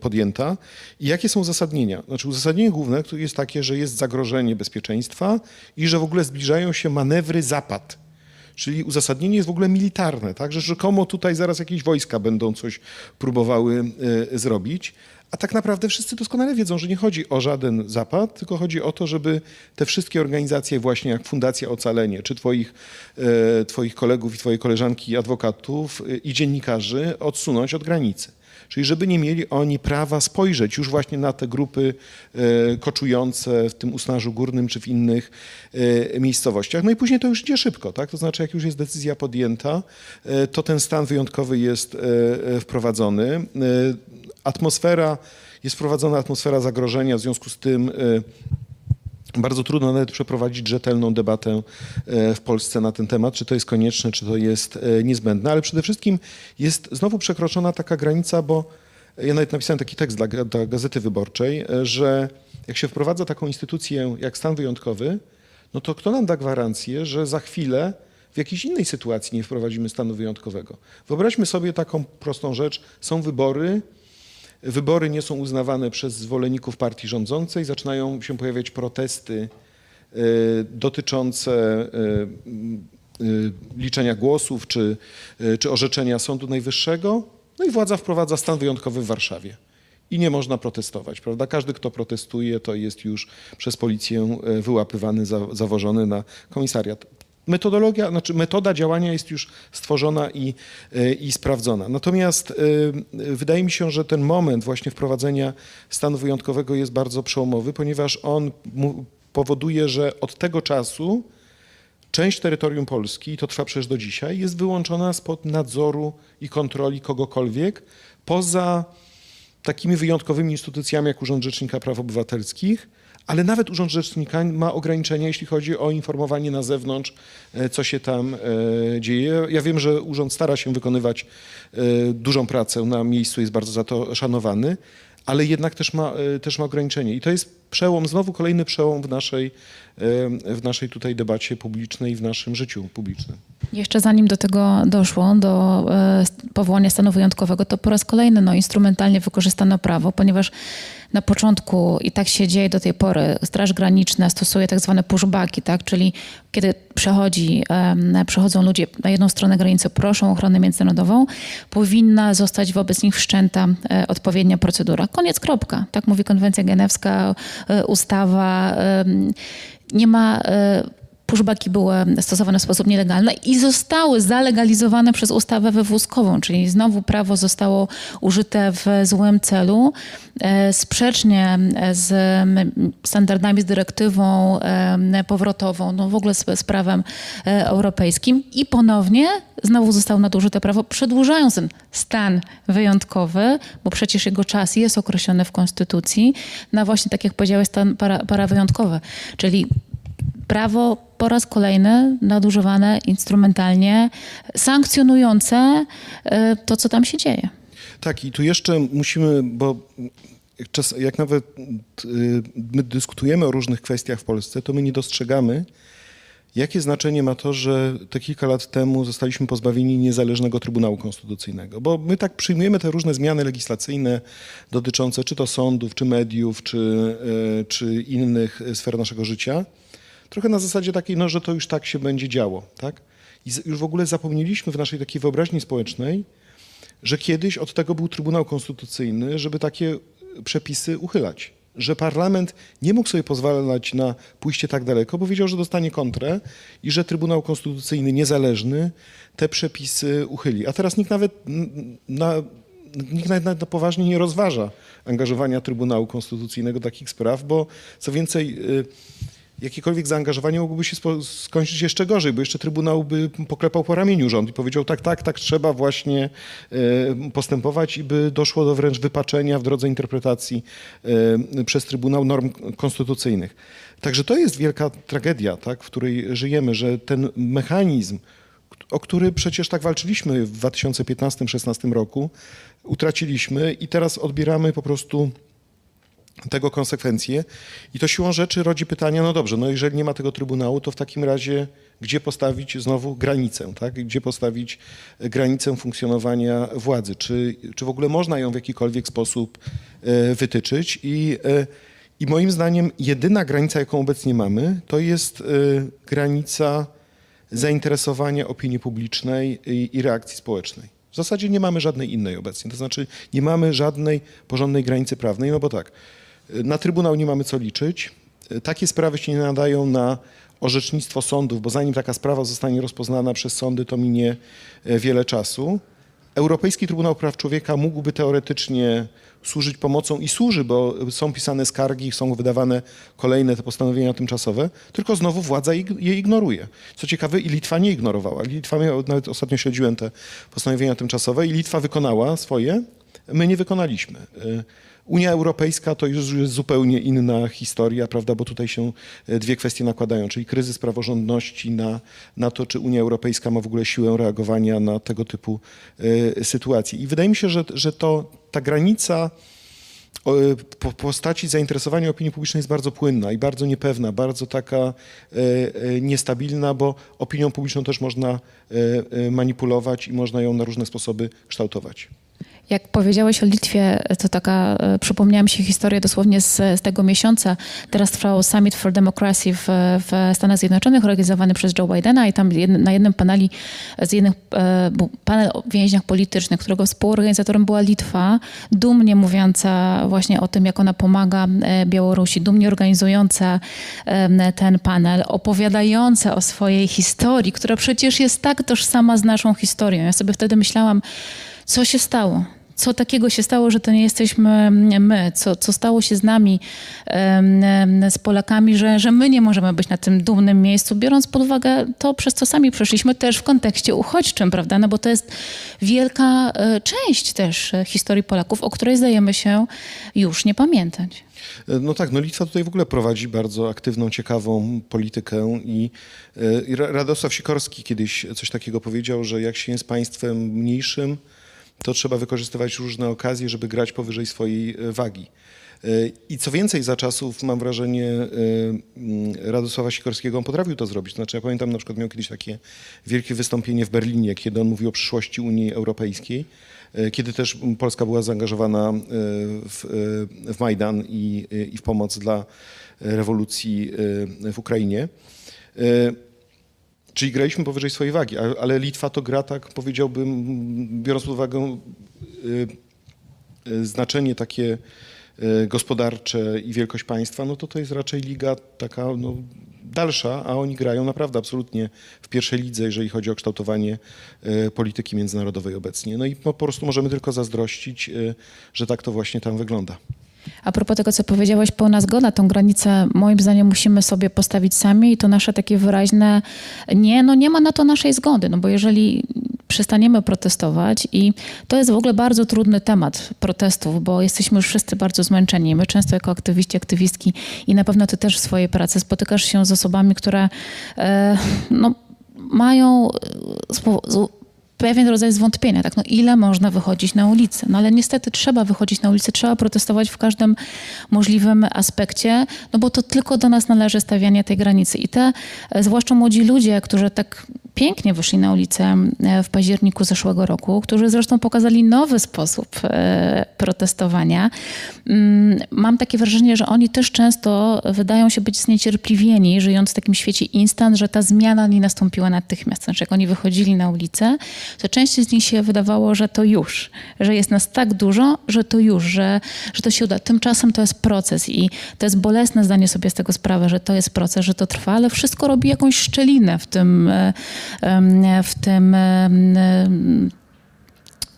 podjęta. I jakie są uzasadnienia? Znaczy uzasadnienie główne jest takie, że jest zagrożenie bezpieczeństwa i że w ogóle zbliżają się manewry Zapad. Czyli uzasadnienie jest w ogóle militarne, tak? Że rzekomo tutaj zaraz jakieś wojska będą coś próbowały zrobić. A tak naprawdę wszyscy doskonale wiedzą, że nie chodzi o żaden Zapad, tylko chodzi o to, żeby te wszystkie organizacje właśnie jak Fundacja Ocalenie, czy twoich kolegów i twojej koleżanki adwokatów i dziennikarzy odsunąć od granicy. Czyli żeby nie mieli oni prawa spojrzeć już właśnie na te grupy koczujące w tym Usnarzu Górnym czy w innych miejscowościach. No i później to już idzie szybko, tak? To znaczy jak już jest decyzja podjęta, to ten stan wyjątkowy jest wprowadzony. Jest wprowadzona atmosfera zagrożenia, w związku z tym bardzo trudno nawet przeprowadzić rzetelną debatę w Polsce na ten temat, czy to jest konieczne, czy to jest niezbędne, ale przede wszystkim jest znowu przekroczona taka granica, bo ja nawet napisałem taki tekst dla Gazety Wyborczej, że jak się wprowadza taką instytucję jak stan wyjątkowy, no to kto nam da gwarancję, że za chwilę w jakiejś innej sytuacji nie wprowadzimy stanu wyjątkowego. Wyobraźmy sobie taką prostą rzecz, są wybory. Wybory nie są uznawane przez zwolenników partii rządzącej, zaczynają się pojawiać protesty dotyczące liczenia głosów czy orzeczenia Sądu Najwyższego. No i władza wprowadza stan wyjątkowy w Warszawie i nie można protestować, prawda? Każdy, kto protestuje, to jest już przez policję wyłapywany, zawożony na komisariat. Metoda działania jest już stworzona i sprawdzona. Natomiast wydaje mi się, że ten moment właśnie wprowadzenia stanu wyjątkowego jest bardzo przełomowy, ponieważ on powoduje, że od tego czasu część terytorium Polski, i to trwa przecież do dzisiaj, jest wyłączona spod nadzoru i kontroli kogokolwiek poza takimi wyjątkowymi instytucjami jak Urząd Rzecznika Praw Obywatelskich. Ale nawet Urząd Rzecznika ma ograniczenia, jeśli chodzi o informowanie na zewnątrz, co się tam dzieje. Ja wiem, że urząd stara się wykonywać dużą pracę na miejscu, jest bardzo za to szanowany, ale jednak też ma ograniczenie. I to jest przełom, znowu kolejny przełom w naszej tutaj debacie publicznej, w naszym życiu publicznym. Jeszcze zanim do tego doszło, do powołania stanu wyjątkowego, to po raz kolejny instrumentalnie wykorzystano prawo, ponieważ na początku, i tak się dzieje do tej pory, Straż Graniczna stosuje tak zwane pushbacki, tak? Czyli kiedy przechodzą ludzie na jedną stronę granicy, proszą o ochronę międzynarodową, powinna zostać wobec nich wszczęta odpowiednia procedura. Koniec, kropka. Tak mówi konwencja genewska, ustawa. Nie ma... Pushbacki były stosowane w sposób nielegalny i zostały zalegalizowane przez ustawę wywózkową, czyli znowu prawo zostało użyte w złym celu, sprzecznie z standardami, z dyrektywą powrotową, w ogóle z prawem europejskim i ponownie znowu zostało nadużyte prawo, przedłużając ten stan wyjątkowy, bo przecież jego czas jest określony w Konstytucji, na właśnie, tak jak powiedziałeś, stan parawyjątkowy, czyli prawo po raz kolejny nadużywane instrumentalnie, sankcjonujące to, co tam się dzieje. Tak, i tu jeszcze musimy, bo jak nawet my dyskutujemy o różnych kwestiach w Polsce, to my nie dostrzegamy, jakie znaczenie ma to, że te kilka lat temu zostaliśmy pozbawieni niezależnego Trybunału Konstytucyjnego? Bo my tak przyjmujemy te różne zmiany legislacyjne dotyczące czy to sądów, czy mediów, czy innych sfer naszego życia. Trochę na zasadzie takiej, że to już tak się będzie działo, tak? I już w ogóle zapomnieliśmy w naszej takiej wyobraźni społecznej, że kiedyś od tego był Trybunał Konstytucyjny, żeby takie przepisy uchylać. Że parlament nie mógł sobie pozwalać na pójście tak daleko, bo wiedział, że dostanie kontrę i że Trybunał Konstytucyjny niezależny te przepisy uchyli. A teraz nikt nawet na poważnie nie rozważa angażowania Trybunału Konstytucyjnego do takich spraw, bo co więcej... Jakiekolwiek zaangażowanie mogłoby się skończyć jeszcze gorzej, bo jeszcze Trybunał by poklepał po ramieniu rząd i powiedział tak, trzeba właśnie postępować i by doszło do wręcz wypaczenia w drodze interpretacji przez Trybunał norm konstytucyjnych. Także to jest wielka tragedia, tak, w której żyjemy, że ten mechanizm o który przecież tak walczyliśmy w 2015-2016 roku, utraciliśmy i teraz odbieramy po prostu tego konsekwencje i to siłą rzeczy rodzi pytania, no dobrze, no jeżeli nie ma tego Trybunału, to w takim razie gdzie postawić znowu granicę, tak? Gdzie postawić granicę funkcjonowania władzy? Czy w ogóle można ją w jakikolwiek sposób wytyczyć? I moim zdaniem jedyna granica, jaką obecnie mamy, to jest granica zainteresowania opinii publicznej i reakcji społecznej. W zasadzie nie mamy żadnej innej obecnie, to znaczy nie mamy żadnej porządnej granicy prawnej, no bo tak, na Trybunał nie mamy co liczyć, takie sprawy się nie nadają na orzecznictwo sądów, bo zanim taka sprawa zostanie rozpoznana przez sądy, to minie wiele czasu. Europejski Trybunał Praw Człowieka mógłby teoretycznie służyć pomocą i służy, bo są pisane skargi, są wydawane kolejne te postanowienia tymczasowe, tylko znowu władza je ignoruje. Co ciekawe, i Litwa nie ignorowała. Litwa, nawet ostatnio śledziłem te postanowienia tymczasowe i Litwa wykonała swoje, my nie wykonaliśmy. Unia Europejska to już jest zupełnie inna historia, prawda, bo tutaj się dwie kwestie nakładają, czyli kryzys praworządności na to, czy Unia Europejska ma w ogóle siłę reagowania na tego typu sytuacje. I wydaje mi się, że ta granica po postaci zainteresowania opinii publicznej jest bardzo płynna i bardzo niepewna, bardzo taka niestabilna, bo opinią publiczną też można manipulować i można ją na różne sposoby kształtować. Jak powiedziałeś o Litwie, to taka, przypomniała mi się historia dosłownie z tego miesiąca. Teraz trwał Summit for Democracy w Stanach Zjednoczonych, organizowany przez Joe Bidena i tam był panel o więźniach politycznych, którego współorganizatorem była Litwa, dumnie mówiąca właśnie o tym, jak ona pomaga Białorusi, dumnie organizująca ten panel, opowiadająca o swojej historii, która przecież jest tak tożsama z naszą historią. Ja sobie wtedy myślałam, co się stało? Co takiego się stało, że to nie jesteśmy my? Co stało się z nami, z Polakami, że my nie możemy być na tym dumnym miejscu, biorąc pod uwagę to, przez co sami przeszliśmy też w kontekście uchodźczym, prawda? No bo to jest wielka część też historii Polaków, o której zdajemy się już nie pamiętać. No tak, no Litwa tutaj w ogóle prowadzi bardzo aktywną, ciekawą politykę i Radosław Sikorski kiedyś coś takiego powiedział, że jak się jest państwem mniejszym, to trzeba wykorzystywać różne okazje, żeby grać powyżej swojej wagi. I co więcej, za czasów, mam wrażenie, Radosława Sikorskiego on potrafił to zrobić. Znaczy, ja pamiętam, na przykład miał kiedyś takie wielkie wystąpienie w Berlinie, kiedy on mówił o przyszłości Unii Europejskiej, kiedy też Polska była zaangażowana w Majdan i w pomoc dla rewolucji w Ukrainie. Czyli graliśmy powyżej swojej wagi, ale Litwa to gra, tak powiedziałbym, biorąc pod uwagę znaczenie takie gospodarcze i wielkość państwa, no to jest raczej liga taka no, dalsza, a oni grają naprawdę absolutnie w pierwszej lidze, jeżeli chodzi o kształtowanie polityki międzynarodowej obecnie. No i po prostu możemy tylko zazdrościć, że tak to właśnie tam wygląda. A propos tego, co powiedziałaś, pełna zgoda, tą granicę moim zdaniem musimy sobie postawić sami i to nasze takie wyraźne nie ma na to naszej zgody, no bo jeżeli przestaniemy protestować i to jest w ogóle bardzo trudny temat protestów, bo jesteśmy już wszyscy bardzo zmęczeni. My często jako aktywiści, aktywistki i na pewno ty też w swojej pracy spotykasz się z osobami, które mają pewien rodzaj zwątpienia, tak, no ile można wychodzić na ulicę, no ale niestety trzeba wychodzić na ulicę, trzeba protestować w każdym możliwym aspekcie, no bo to tylko do nas należy stawianie tej granicy i zwłaszcza młodzi ludzie, którzy tak pięknie wyszli na ulicę w październiku zeszłego roku, którzy zresztą pokazali nowy sposób protestowania. Mam takie wrażenie, że oni też często wydają się być zniecierpliwieni, żyjąc w takim świecie instant, że ta zmiana nie nastąpiła natychmiast. Znaczy, jak oni wychodzili na ulicę, to częściej z nich się wydawało, że to już, że jest nas tak dużo, że to już, że to się uda. Tymczasem to jest proces i to jest bolesne zdanie sobie z tego sprawy, że to jest proces, że to trwa, ale wszystko robi jakąś szczelinę w tym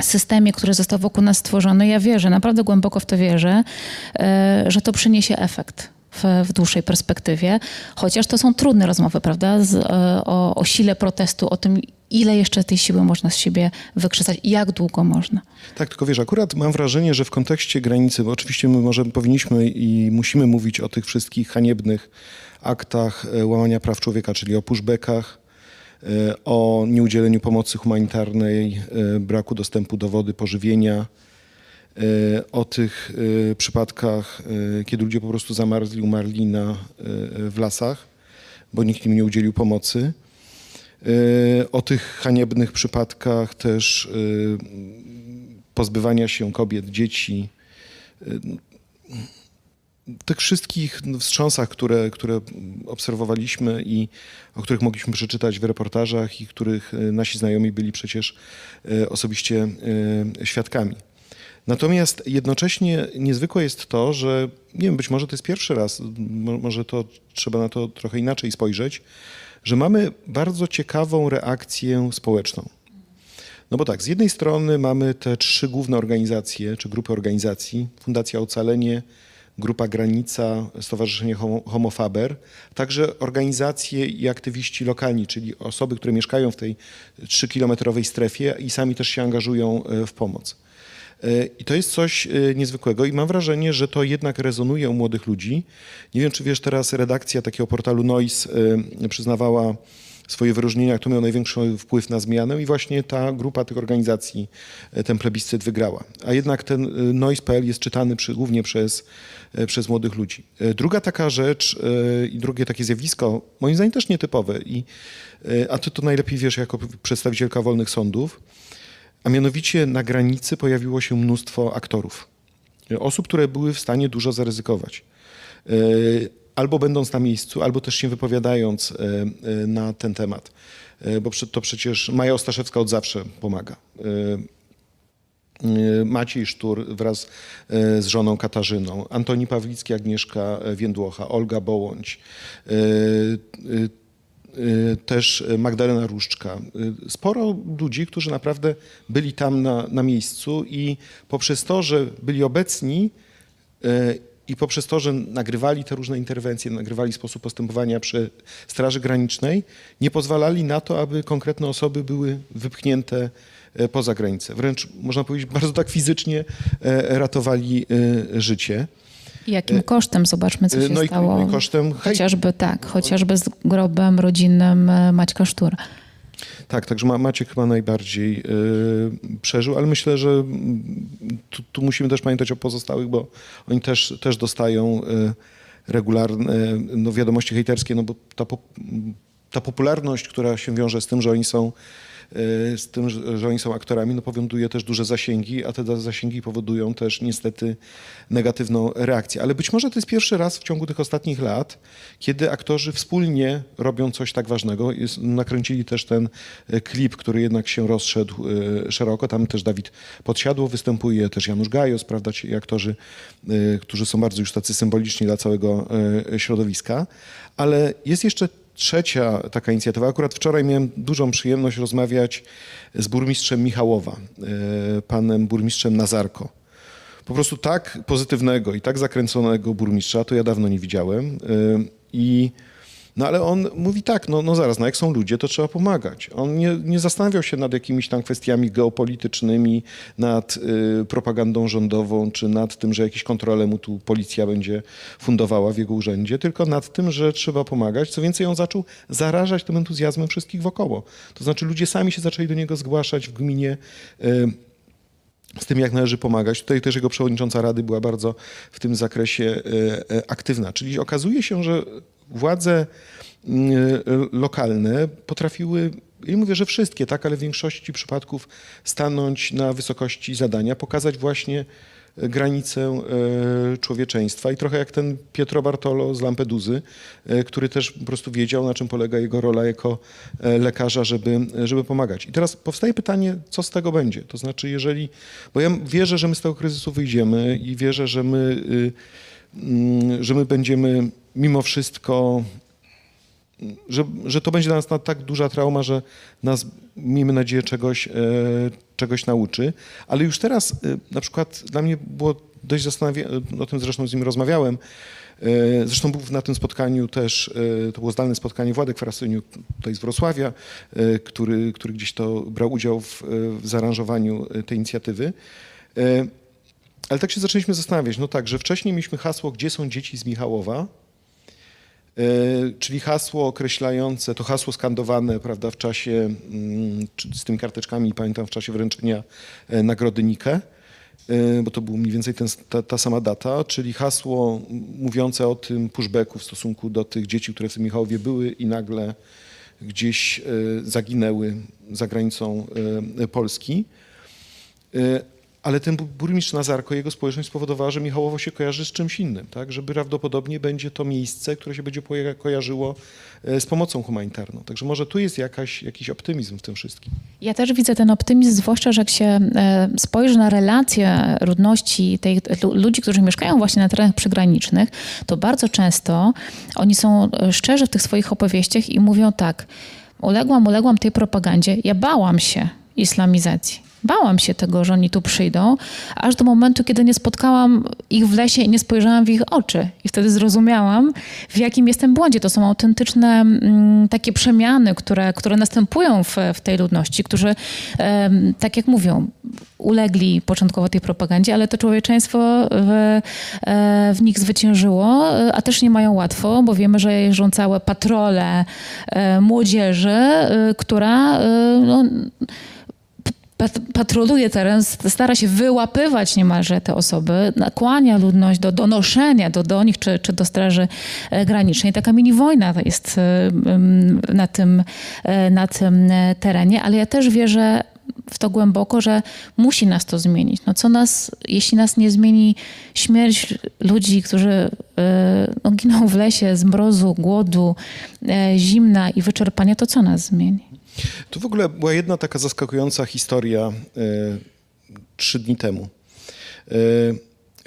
systemie, który został wokół nas stworzony. Ja wierzę, naprawdę głęboko w to wierzę, że to przyniesie efekt w dłuższej perspektywie, chociaż to są trudne rozmowy, prawda, o sile protestu, o tym, ile jeszcze tej siły można z siebie wykrzesać i jak długo można. Tak, tylko wiesz, akurat mam wrażenie, że w kontekście granicy, bo oczywiście my może powinniśmy i musimy mówić o tych wszystkich haniebnych aktach łamania praw człowieka, czyli o pushbackach, o nieudzieleniu pomocy humanitarnej, braku dostępu do wody, pożywienia, o tych przypadkach, kiedy ludzie po prostu zamarzli, umarli w lasach, bo nikt im nie udzielił pomocy. O tych haniebnych przypadkach też pozbywania się kobiet, dzieci, tych wszystkich wstrząsach, które obserwowaliśmy i o których mogliśmy przeczytać w reportażach i których nasi znajomi byli przecież osobiście świadkami. Natomiast jednocześnie niezwykłe jest to, że nie wiem, być może to jest pierwszy raz, może to trzeba na to trochę inaczej spojrzeć, że mamy bardzo ciekawą reakcję społeczną. No bo tak, z jednej strony mamy te trzy główne organizacje, czy grupy organizacji, Fundacja Ocalenie, Grupa Granica, Stowarzyszenie Homofaber, także organizacje i aktywiści lokalni, czyli osoby, które mieszkają w tej 3-kilometrowej strefie i sami też się angażują w pomoc. I to jest coś niezwykłego i mam wrażenie, że to jednak rezonuje u młodych ludzi. Nie wiem, czy wiesz, teraz redakcja takiego portalu Noise przyznawała swoje wyróżnienia, kto miał największy wpływ na zmianę i właśnie ta grupa tych organizacji ten plebiscyt wygrała. A jednak ten Noise.pl jest czytany głównie przez młodych ludzi. Druga taka rzecz i drugie takie zjawisko, moim zdaniem też nietypowe, a ty to najlepiej wiesz jako przedstawicielka wolnych sądów, a mianowicie na granicy pojawiło się mnóstwo aktorów, osób, które były w stanie dużo zaryzykować. Albo będąc na miejscu, albo też się wypowiadając na ten temat, bo to przecież Maja Ostaszewska od zawsze pomaga. Maciej Stuhr wraz z żoną Katarzyną, Antoni Pawlicki, Agnieszka Więdłocha, Olga Bołądź, też Magdalena Różczka. Sporo ludzi, którzy naprawdę byli tam na miejscu i poprzez to, że byli obecni i poprzez to, że nagrywali te różne interwencje, nagrywali sposób postępowania przy Straży Granicznej, nie pozwalali na to, aby konkretne osoby były wypchnięte poza granicę. Wręcz, można powiedzieć, bardzo tak fizycznie ratowali życie. Jakim kosztem? Zobaczmy, co się stało. I kosztem chociażby z grobem rodzinnym Maćka Stuhra. Tak, także Maciek chyba najbardziej przeżył, ale myślę, że tu musimy też pamiętać o pozostałych, bo oni też dostają regularne wiadomości hejterskie, no bo ta popularność, która się wiąże z tym, że oni są aktorami, no powoduje też duże zasięgi, a te zasięgi powodują też niestety negatywną reakcję. Ale być może to jest pierwszy raz w ciągu tych ostatnich lat, kiedy aktorzy wspólnie robią coś tak ważnego. Nakręcili też ten klip, który jednak się rozszedł szeroko. Tam też Dawid Podsiadło występuje, też Janusz Gajos, prawda, ci aktorzy, którzy są bardzo już tacy symboliczni dla całego środowiska. Ale jest jeszcze trzecia taka inicjatywa. Akurat wczoraj miałem dużą przyjemność rozmawiać z burmistrzem Michałowa, panem burmistrzem Nazarko. Po prostu tak pozytywnego i tak zakręconego burmistrza to ja dawno nie widziałem. No ale on mówi tak, no zaraz, jak są ludzie, to trzeba pomagać. On nie zastanawiał się nad jakimiś tam kwestiami geopolitycznymi, nad propagandą rządową, czy nad tym, że jakieś kontrole mu tu policja będzie fundowała w jego urzędzie, tylko nad tym, że trzeba pomagać. Co więcej, on zaczął zarażać tym entuzjazmem wszystkich wokoło. To znaczy ludzie sami się zaczęli do niego zgłaszać w gminie, z tym, jak należy pomagać. Tutaj też jego przewodnicząca Rady była bardzo w tym zakresie aktywna. Czyli okazuje się, że władze lokalne potrafiły, nie mówię, że wszystkie, tak, ale w większości przypadków stanąć na wysokości zadania, pokazać właśnie granicę człowieczeństwa i trochę jak ten Pietro Bartolo z Lampeduzy, który też po prostu wiedział, na czym polega jego rola jako lekarza, żeby pomagać. I teraz powstaje pytanie, co z tego będzie? To znaczy, bo ja wierzę, że my z tego kryzysu wyjdziemy i wierzę, że my będziemy mimo wszystko, że to będzie dla nas tak duża trauma, że nas, miejmy nadzieję, czegoś nauczy. Ale już teraz na przykład dla mnie było dość zastanawiające, o tym zresztą z nim rozmawiałem, zresztą był na tym spotkaniu też, to było zdalne spotkanie, Władek Frasyniuk tutaj z Wrocławia, który gdzieś to brał udział w zaaranżowaniu tej inicjatywy. Ale tak się zaczęliśmy zastanawiać, że wcześniej mieliśmy hasło, gdzie są dzieci z Michałowa, Czyli hasło określające, to hasło skandowane, prawda, w czasie, z tymi karteczkami, pamiętam, w czasie wręczenia nagrody Nike, bo to był mniej więcej ta sama data, czyli hasło mówiące o tym pushbacku w stosunku do tych dzieci, które w tym Michałowie były i nagle gdzieś zaginęły za granicą Polski. Ale ten burmistrz Nazarko, jego społeczność spowodowała, że Michałowo się kojarzy z czymś innym, tak? Że prawdopodobnie będzie to miejsce, które się będzie kojarzyło z pomocą humanitarną. Także może tu jest jakiś optymizm w tym wszystkim. Ja też widzę ten optymizm, zwłaszcza, że jak się spojrzy na relacje ludności, tych ludzi, którzy mieszkają właśnie na terenach przygranicznych, to bardzo często oni są szczerzy w tych swoich opowieściach i mówią tak, uległam tej propagandzie, ja bałam się islamizacji. Bałam się tego, że oni tu przyjdą, aż do momentu, kiedy nie spotkałam ich w lesie i nie spojrzałam w ich oczy. I wtedy zrozumiałam, w jakim jestem błędzie. To są autentyczne takie przemiany, które następują w tej ludności, którzy, tak jak mówią, ulegli początkowo tej propagandzie, ale to człowieczeństwo w nich zwyciężyło, a też nie mają łatwo, bo wiemy, że jeżdżą całe patrole młodzieży, która... No, patroluje teren, stara się wyłapywać niemalże te osoby, nakłania ludność do donoszenia do nich czy do Straży Granicznej. Taka mini wojna jest na tym terenie, ale ja też wierzę w to głęboko, że musi nas to zmienić. No co nas, jeśli nas nie zmieni śmierć ludzi, którzy no, giną w lesie z mrozu, głodu, zimna i wyczerpania, to co nas zmieni? Tu w ogóle była jedna taka zaskakująca historia 3 dni temu.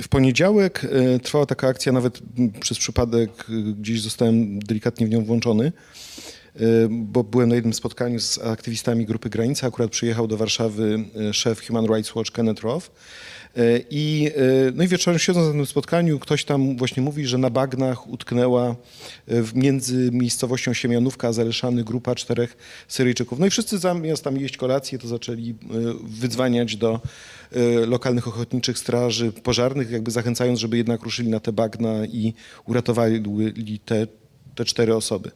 W poniedziałek trwała taka akcja, nawet przez przypadek gdzieś zostałem delikatnie w nią włączony, bo byłem na jednym spotkaniu z aktywistami Grupy Granica. Akurat przyjechał do Warszawy szef Human Rights Watch Kenneth Roth. No i wieczorem siedząc na tym spotkaniu ktoś tam właśnie mówi, że na bagnach utknęła między miejscowością Siemianówka a Zaleszany grupa 4 Syryjczyków. No i wszyscy zamiast tam jeść kolację, to zaczęli wydzwaniać do lokalnych ochotniczych straży pożarnych, jakby zachęcając, żeby jednak ruszyli na te bagna i uratowali te 4 osoby.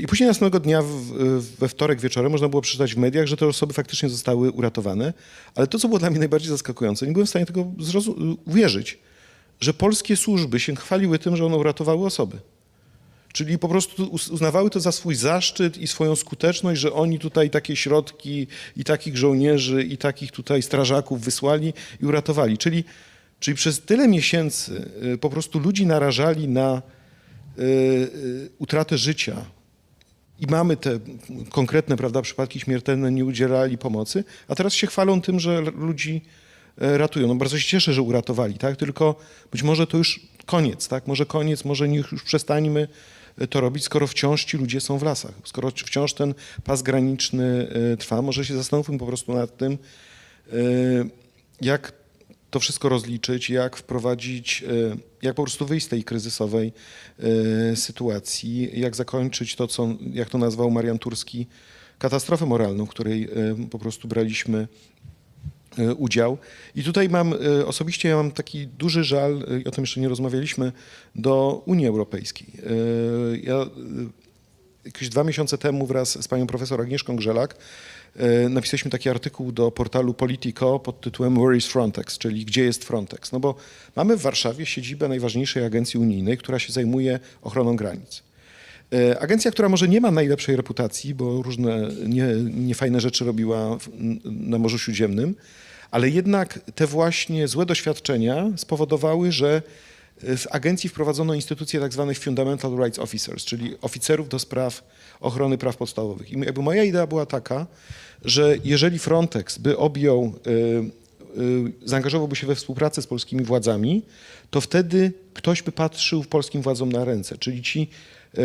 I później następnego dnia, we wtorek wieczorem, można było przeczytać w mediach, że te osoby faktycznie zostały uratowane. Ale to, co było dla mnie najbardziej zaskakujące, nie byłem w stanie tego uwierzyć, że polskie służby się chwaliły tym, że one uratowały osoby. Czyli po prostu uznawały to za swój zaszczyt i swoją skuteczność, że oni tutaj takie środki i takich żołnierzy i takich tutaj strażaków wysłali i uratowali. Czyli przez tyle miesięcy po prostu ludzi narażali na utratę życia. I mamy te konkretne, prawda, przypadki śmiertelne, nie udzielali pomocy, a teraz się chwalą tym, że ludzi ratują. No bardzo się cieszę, że uratowali, tak? Tylko być może to już koniec, tak? Może koniec, może niech już przestańmy to robić, skoro wciąż ci ludzie są w lasach, skoro wciąż ten pas graniczny trwa. Może się zastanówmy po prostu nad tym, jak to wszystko rozliczyć, jak wprowadzić, jak po prostu wyjść z tej kryzysowej sytuacji, jak zakończyć to, co, jak to nazwał Marian Turski, katastrofę moralną, w której po prostu braliśmy udział. I tutaj osobiście mam taki duży żal, o tym jeszcze nie rozmawialiśmy, do Unii Europejskiej. Ja jakieś 2 miesiące temu wraz z panią profesor Agnieszką Grzelak napisaliśmy taki artykuł do portalu Politico pod tytułem Where is Frontex, czyli gdzie jest Frontex? No bo mamy w Warszawie siedzibę najważniejszej agencji unijnej, która się zajmuje ochroną granic. Agencja, która może nie ma najlepszej reputacji, bo różne niefajne rzeczy robiła na Morzu Śródziemnym, ale jednak te właśnie złe doświadczenia spowodowały, że w agencji wprowadzono instytucję tak zwanych Fundamental Rights Officers, czyli oficerów do spraw ochrony praw podstawowych. I jakby moja idea była taka, że jeżeli Frontex by objął, zaangażowałby się we współpracę z polskimi władzami, to wtedy ktoś by patrzył polskim władzom na ręce, czyli ci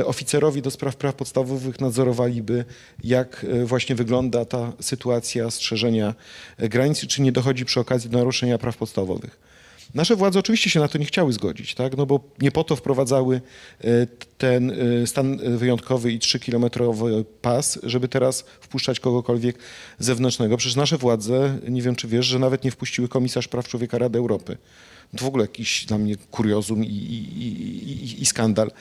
oficerowie do spraw praw podstawowych nadzorowaliby, jak właśnie wygląda ta sytuacja strzeżenia granicy, czy nie dochodzi przy okazji do naruszenia praw podstawowych. Nasze władze oczywiście się na to nie chciały zgodzić, tak? No bo nie po to wprowadzały ten stan wyjątkowy i 3-kilometrowy pas, żeby teraz wpuszczać kogokolwiek zewnętrznego. Przecież nasze władze, nie wiem czy wiesz, że nawet nie wpuściły komisarz praw człowieka Rady Europy. To w ogóle jakiś dla mnie kuriozum i skandal.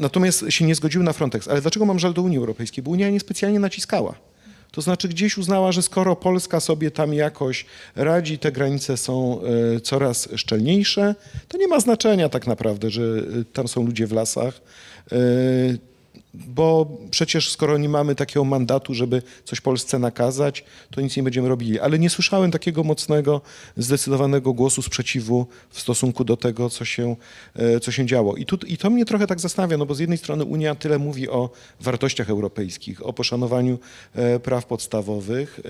Natomiast się nie zgodziły na Frontex. Ale dlaczego mam żal do Unii Europejskiej? Bo Unia niespecjalnie naciskała. To znaczy gdzieś uznała, że skoro Polska sobie tam jakoś radzi, te granice są coraz szczelniejsze, to nie ma znaczenia tak naprawdę, że tam są ludzie w lasach, bo przecież skoro nie mamy takiego mandatu, żeby coś Polsce nakazać, to nic nie będziemy robili. Ale nie słyszałem takiego mocnego, zdecydowanego głosu sprzeciwu w stosunku do tego, co się działo. I to mnie trochę tak zastanawia, no bo z jednej strony Unia tyle mówi o wartościach europejskich, o poszanowaniu praw podstawowych,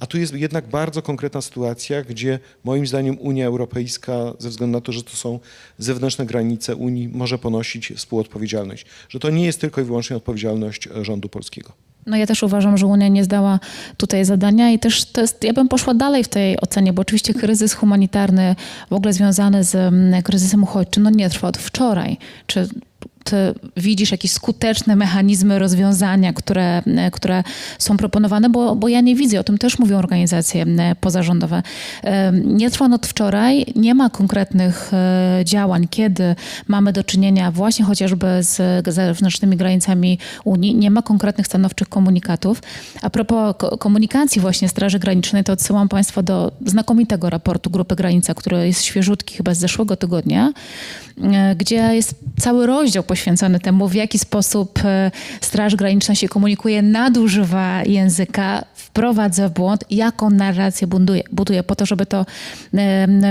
a tu jest jednak bardzo konkretna sytuacja, gdzie moim zdaniem Unia Europejska, ze względu na to, że to są zewnętrzne granice Unii, może ponosić współodpowiedzialność. Że to nie jest tylko i wyłącznie odpowiedzialność rządu polskiego. No ja też uważam, że Unia nie zdała tutaj zadania i też to jest, ja bym poszła dalej w tej ocenie, bo oczywiście kryzys humanitarny w ogóle związany z kryzysem uchodźczym no nie trwa od wczoraj. Czy ty widzisz jakieś skuteczne mechanizmy rozwiązania, które są proponowane, bo ja nie widzę, o tym też mówią organizacje pozarządowe. Nie trwa on od wczoraj, nie ma konkretnych działań, kiedy mamy do czynienia właśnie chociażby z zewnętrznymi granicami Unii, nie ma konkretnych stanowczych komunikatów. A propos komunikacji właśnie Straży Granicznej, to odsyłam Państwa do znakomitego raportu Grupy Granica, który jest świeżutki chyba z zeszłego tygodnia, gdzie jest cały rozdział poświęcony temu, w jaki sposób Straż Graniczna się komunikuje, nadużywa języka, wprowadza w błąd, jaką narrację buduje po to, żeby to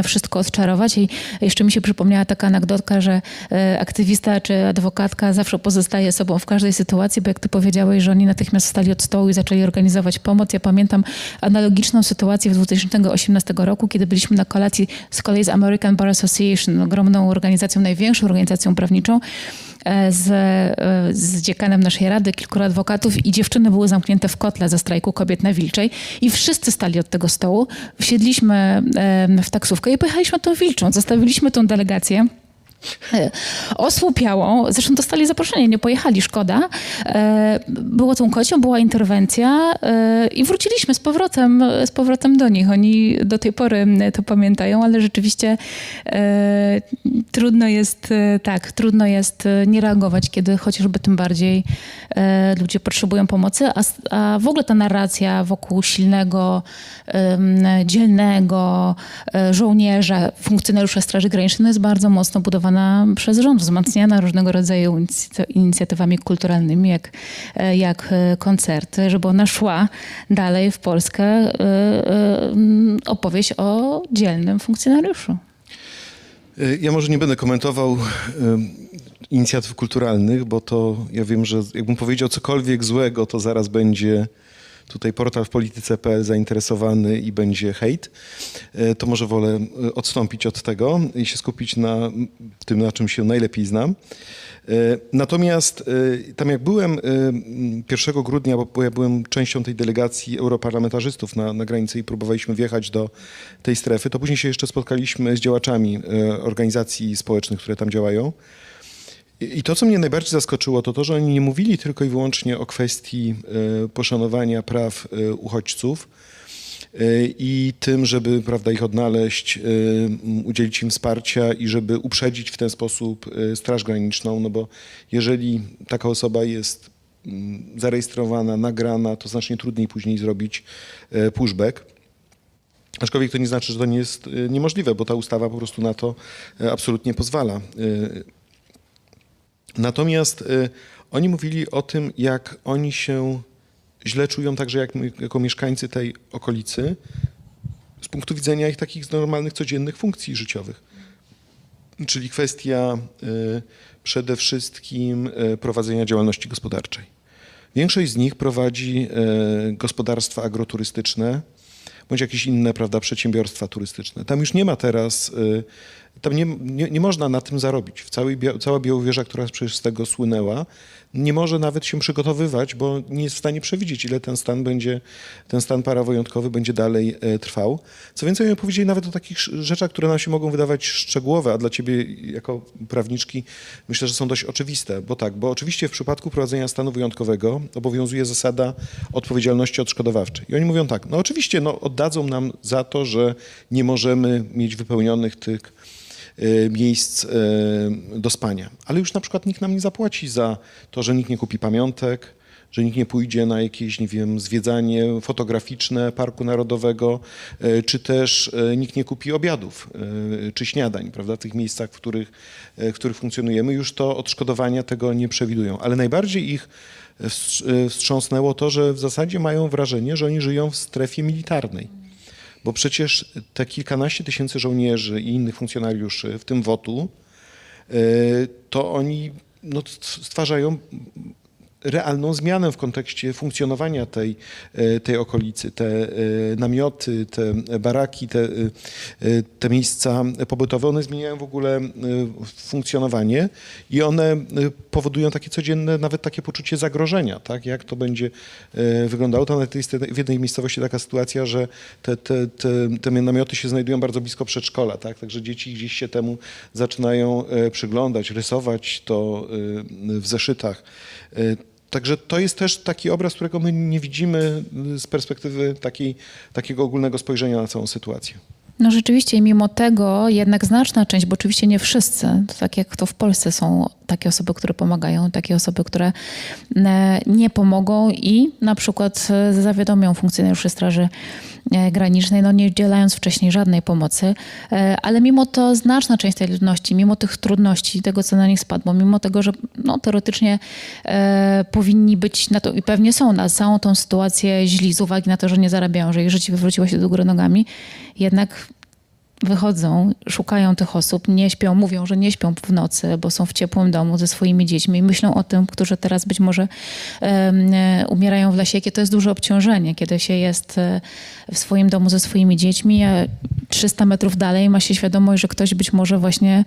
wszystko odczarować. I jeszcze mi się przypomniała taka anegdotka, że aktywista czy adwokatka zawsze pozostaje sobą w każdej sytuacji, bo jak ty powiedziałeś, że oni natychmiast wstali od stołu i zaczęli organizować pomoc. Ja pamiętam analogiczną sytuację w 2018 roku, kiedy byliśmy na kolacji z kolei z American Bar Association, ogromną organizacją, największą organizacją prawniczą, z dziekanem naszej rady, kilku adwokatów i dziewczyny były zamknięte w kotle ze strajku kobiet na Wilczej i wszyscy stali od tego stołu. Wsiedliśmy w taksówkę i pojechaliśmy tą Wilczą. Zostawiliśmy tą delegację osłupiałą, zresztą dostali zaproszenie, nie pojechali, szkoda. Było tą kocią, była interwencja i wróciliśmy z powrotem do nich. Oni do tej pory to pamiętają, ale rzeczywiście trudno jest nie reagować, kiedy chociażby tym bardziej ludzie potrzebują pomocy, a w ogóle ta narracja wokół silnego, dzielnego żołnierza, funkcjonariusza Straży Granicznej jest bardzo mocno budowana przez rząd, wzmacniana różnego rodzaju inicjatywami kulturalnymi, jak koncerty, żeby ona szła dalej w Polskę opowieść o dzielnym funkcjonariuszu. Ja może nie będę komentował inicjatyw kulturalnych, bo to ja wiem, że jakbym powiedział cokolwiek złego, to zaraz będzie tutaj portal w polityce.pl zainteresowany i będzie hejt, to może wolę odstąpić od tego i się skupić na tym, na czym się najlepiej znam. Natomiast tam jak byłem 1 grudnia, bo ja byłem częścią tej delegacji europarlamentarzystów na granicy i próbowaliśmy wjechać do tej strefy, to później się jeszcze spotkaliśmy z działaczami organizacji społecznych, które tam działają. I to, co mnie najbardziej zaskoczyło, to to, że oni nie mówili tylko i wyłącznie o kwestii poszanowania praw uchodźców i tym, żeby, prawda, ich odnaleźć, udzielić im wsparcia i żeby uprzedzić w ten sposób Straż Graniczną, no bo jeżeli taka osoba jest zarejestrowana, nagrana, to znacznie trudniej później zrobić pushback. Aczkolwiek to nie znaczy, że to nie jest niemożliwe, bo ta ustawa po prostu na to absolutnie pozwala. Natomiast oni mówili o tym, jak oni się źle czują także jako mieszkańcy tej okolicy z punktu widzenia ich takich normalnych, codziennych funkcji życiowych. Czyli kwestia przede wszystkim prowadzenia działalności gospodarczej. Większość z nich prowadzi gospodarstwa agroturystyczne bądź jakieś inne, prawda, przedsiębiorstwa turystyczne. Tam już nie ma teraz Tam nie można na tym zarobić. Cała Białowieża, która przecież z tego słynęła, nie może nawet się przygotowywać, bo nie jest w stanie przewidzieć, ile ten stan parawyjątkowy będzie dalej trwał. Co więcej, oni powiedzieli nawet o takich rzeczach, które nam się mogą wydawać szczegółowe, a dla ciebie jako prawniczki myślę, że są dość oczywiste. Bo oczywiście w przypadku prowadzenia stanu wyjątkowego obowiązuje zasada odpowiedzialności odszkodowawczej. I oni mówią tak, no oczywiście oddadzą nam za to, że nie możemy mieć wypełnionych tych miejsc do spania. Ale już na przykład nikt nam nie zapłaci za to, że nikt nie kupi pamiątek, że nikt nie pójdzie na jakieś, nie wiem, zwiedzanie fotograficzne Parku Narodowego, czy też nikt nie kupi obiadów, czy śniadań, prawda, w tych miejscach, w których funkcjonujemy. Już to odszkodowania tego nie przewidują. Ale najbardziej ich wstrząsnęło to, że w zasadzie mają wrażenie, że oni żyją w strefie militarnej. Bo przecież te kilkanaście tysięcy żołnierzy i innych funkcjonariuszy, w tym WOT-u, to oni stwarzają realną zmianę w kontekście funkcjonowania tej okolicy. Te namioty, te baraki, te miejsca pobytowe, one zmieniają w ogóle funkcjonowanie i one powodują takie codzienne, nawet takie poczucie zagrożenia, tak? Jak to będzie wyglądało. To nawet jest w jednej miejscowości taka sytuacja, że te namioty się znajdują bardzo blisko przedszkola, tak? Także dzieci gdzieś się temu zaczynają przyglądać, rysować to w zeszytach. Także to jest też taki obraz, którego my nie widzimy z perspektywy takiego ogólnego spojrzenia na całą sytuację. No rzeczywiście i mimo tego jednak znaczna część, bo oczywiście nie wszyscy, tak jak to w Polsce są takie osoby, które pomagają, takie osoby, które nie pomogą i na przykład zawiadomią funkcjonariuszy Straży Granicznej, nie udzielając wcześniej żadnej pomocy, ale mimo to znaczna część tej ludności, mimo tych trudności, tego co na nich spadło, mimo tego, że teoretycznie powinni być na to i pewnie są na całą tą sytuację źli z uwagi na to, że nie zarabiają, że ich życie wywróciło się do góry nogami, jednak wychodzą, szukają tych osób, nie śpią, mówią, że nie śpią w nocy, bo są w ciepłym domu ze swoimi dziećmi i myślą o tym, którzy teraz być może umierają w lesie, jakie to jest duże obciążenie, kiedy się jest w swoim domu ze swoimi dziećmi, a 300 metrów dalej ma się świadomość, że ktoś być może właśnie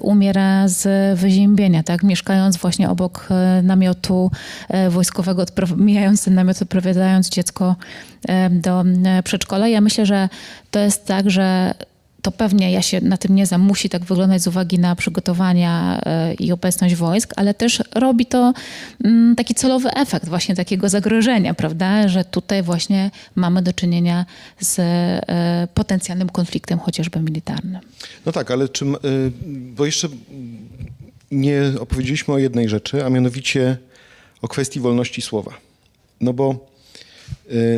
umiera z wyziębienia, tak? Mieszkając właśnie obok namiotu wojskowego, mijając ten namiot, odprowadzając dziecko do przedszkola. Ja myślę, że to jest tak, że to pewnie ja się na tym nie znam, musi tak wyglądać z uwagi na przygotowania i obecność wojsk, ale też robi to taki celowy efekt właśnie takiego zagrożenia, prawda, że tutaj właśnie mamy do czynienia z potencjalnym konfliktem chociażby militarnym. No tak, ale czym, bo jeszcze nie opowiedzieliśmy o jednej rzeczy, a mianowicie o kwestii wolności słowa, bo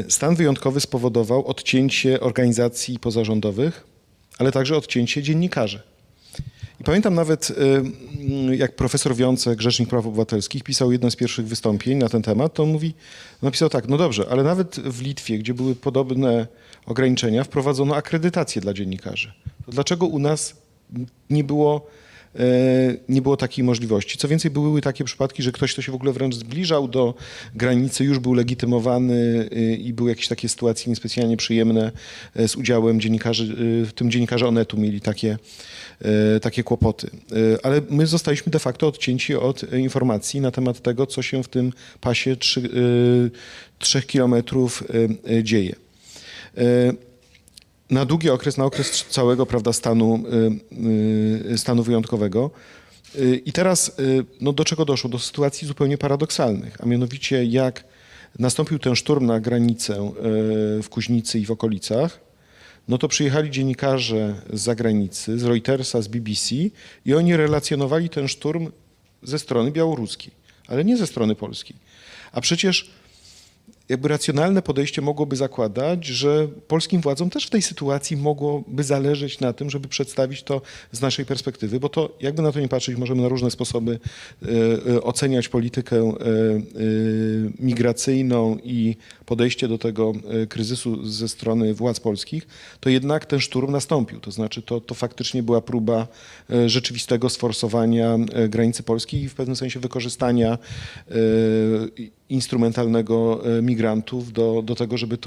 stan wyjątkowy spowodował odcięcie organizacji pozarządowych, ale także odcięcie dziennikarzy. I pamiętam nawet, jak profesor Wiącek, Rzecznik Praw Obywatelskich, pisał jedno z pierwszych wystąpień na ten temat, to on napisał tak, dobrze, ale nawet w Litwie, gdzie były podobne ograniczenia, wprowadzono akredytację dla dziennikarzy. To dlaczego u nas nie było takiej możliwości. Co więcej, były takie przypadki, że ktoś, kto się w ogóle wręcz zbliżał do granicy, już był legitymowany i były jakieś takie sytuacje niespecjalnie przyjemne z udziałem dziennikarzy, w tym dziennikarze Onetu mieli takie kłopoty. Ale my zostaliśmy de facto odcięci od informacji na temat tego, co się w tym pasie 3 kilometrów dzieje. Na okres całego, prawda, stanu wyjątkowego. I teraz do czego doszło? Do sytuacji zupełnie paradoksalnych, a mianowicie jak nastąpił ten szturm na granicę w Kuźnicy i w okolicach, to przyjechali dziennikarze z zagranicy, z Reutersa, z BBC i oni relacjonowali ten szturm ze strony białoruskiej, ale nie ze strony polskiej. A przecież racjonalne podejście mogłoby zakładać, że polskim władzom też w tej sytuacji mogłoby zależeć na tym, żeby przedstawić to z naszej perspektywy, bo to jakby na to nie patrzeć, możemy na różne sposoby oceniać politykę migracyjną i podejście do tego kryzysu ze strony władz polskich, to jednak ten szturm nastąpił. To znaczy to faktycznie była próba rzeczywistego sforsowania granicy polskiej i w pewnym sensie wykorzystania instrumentalnego migrantów do tego, żeby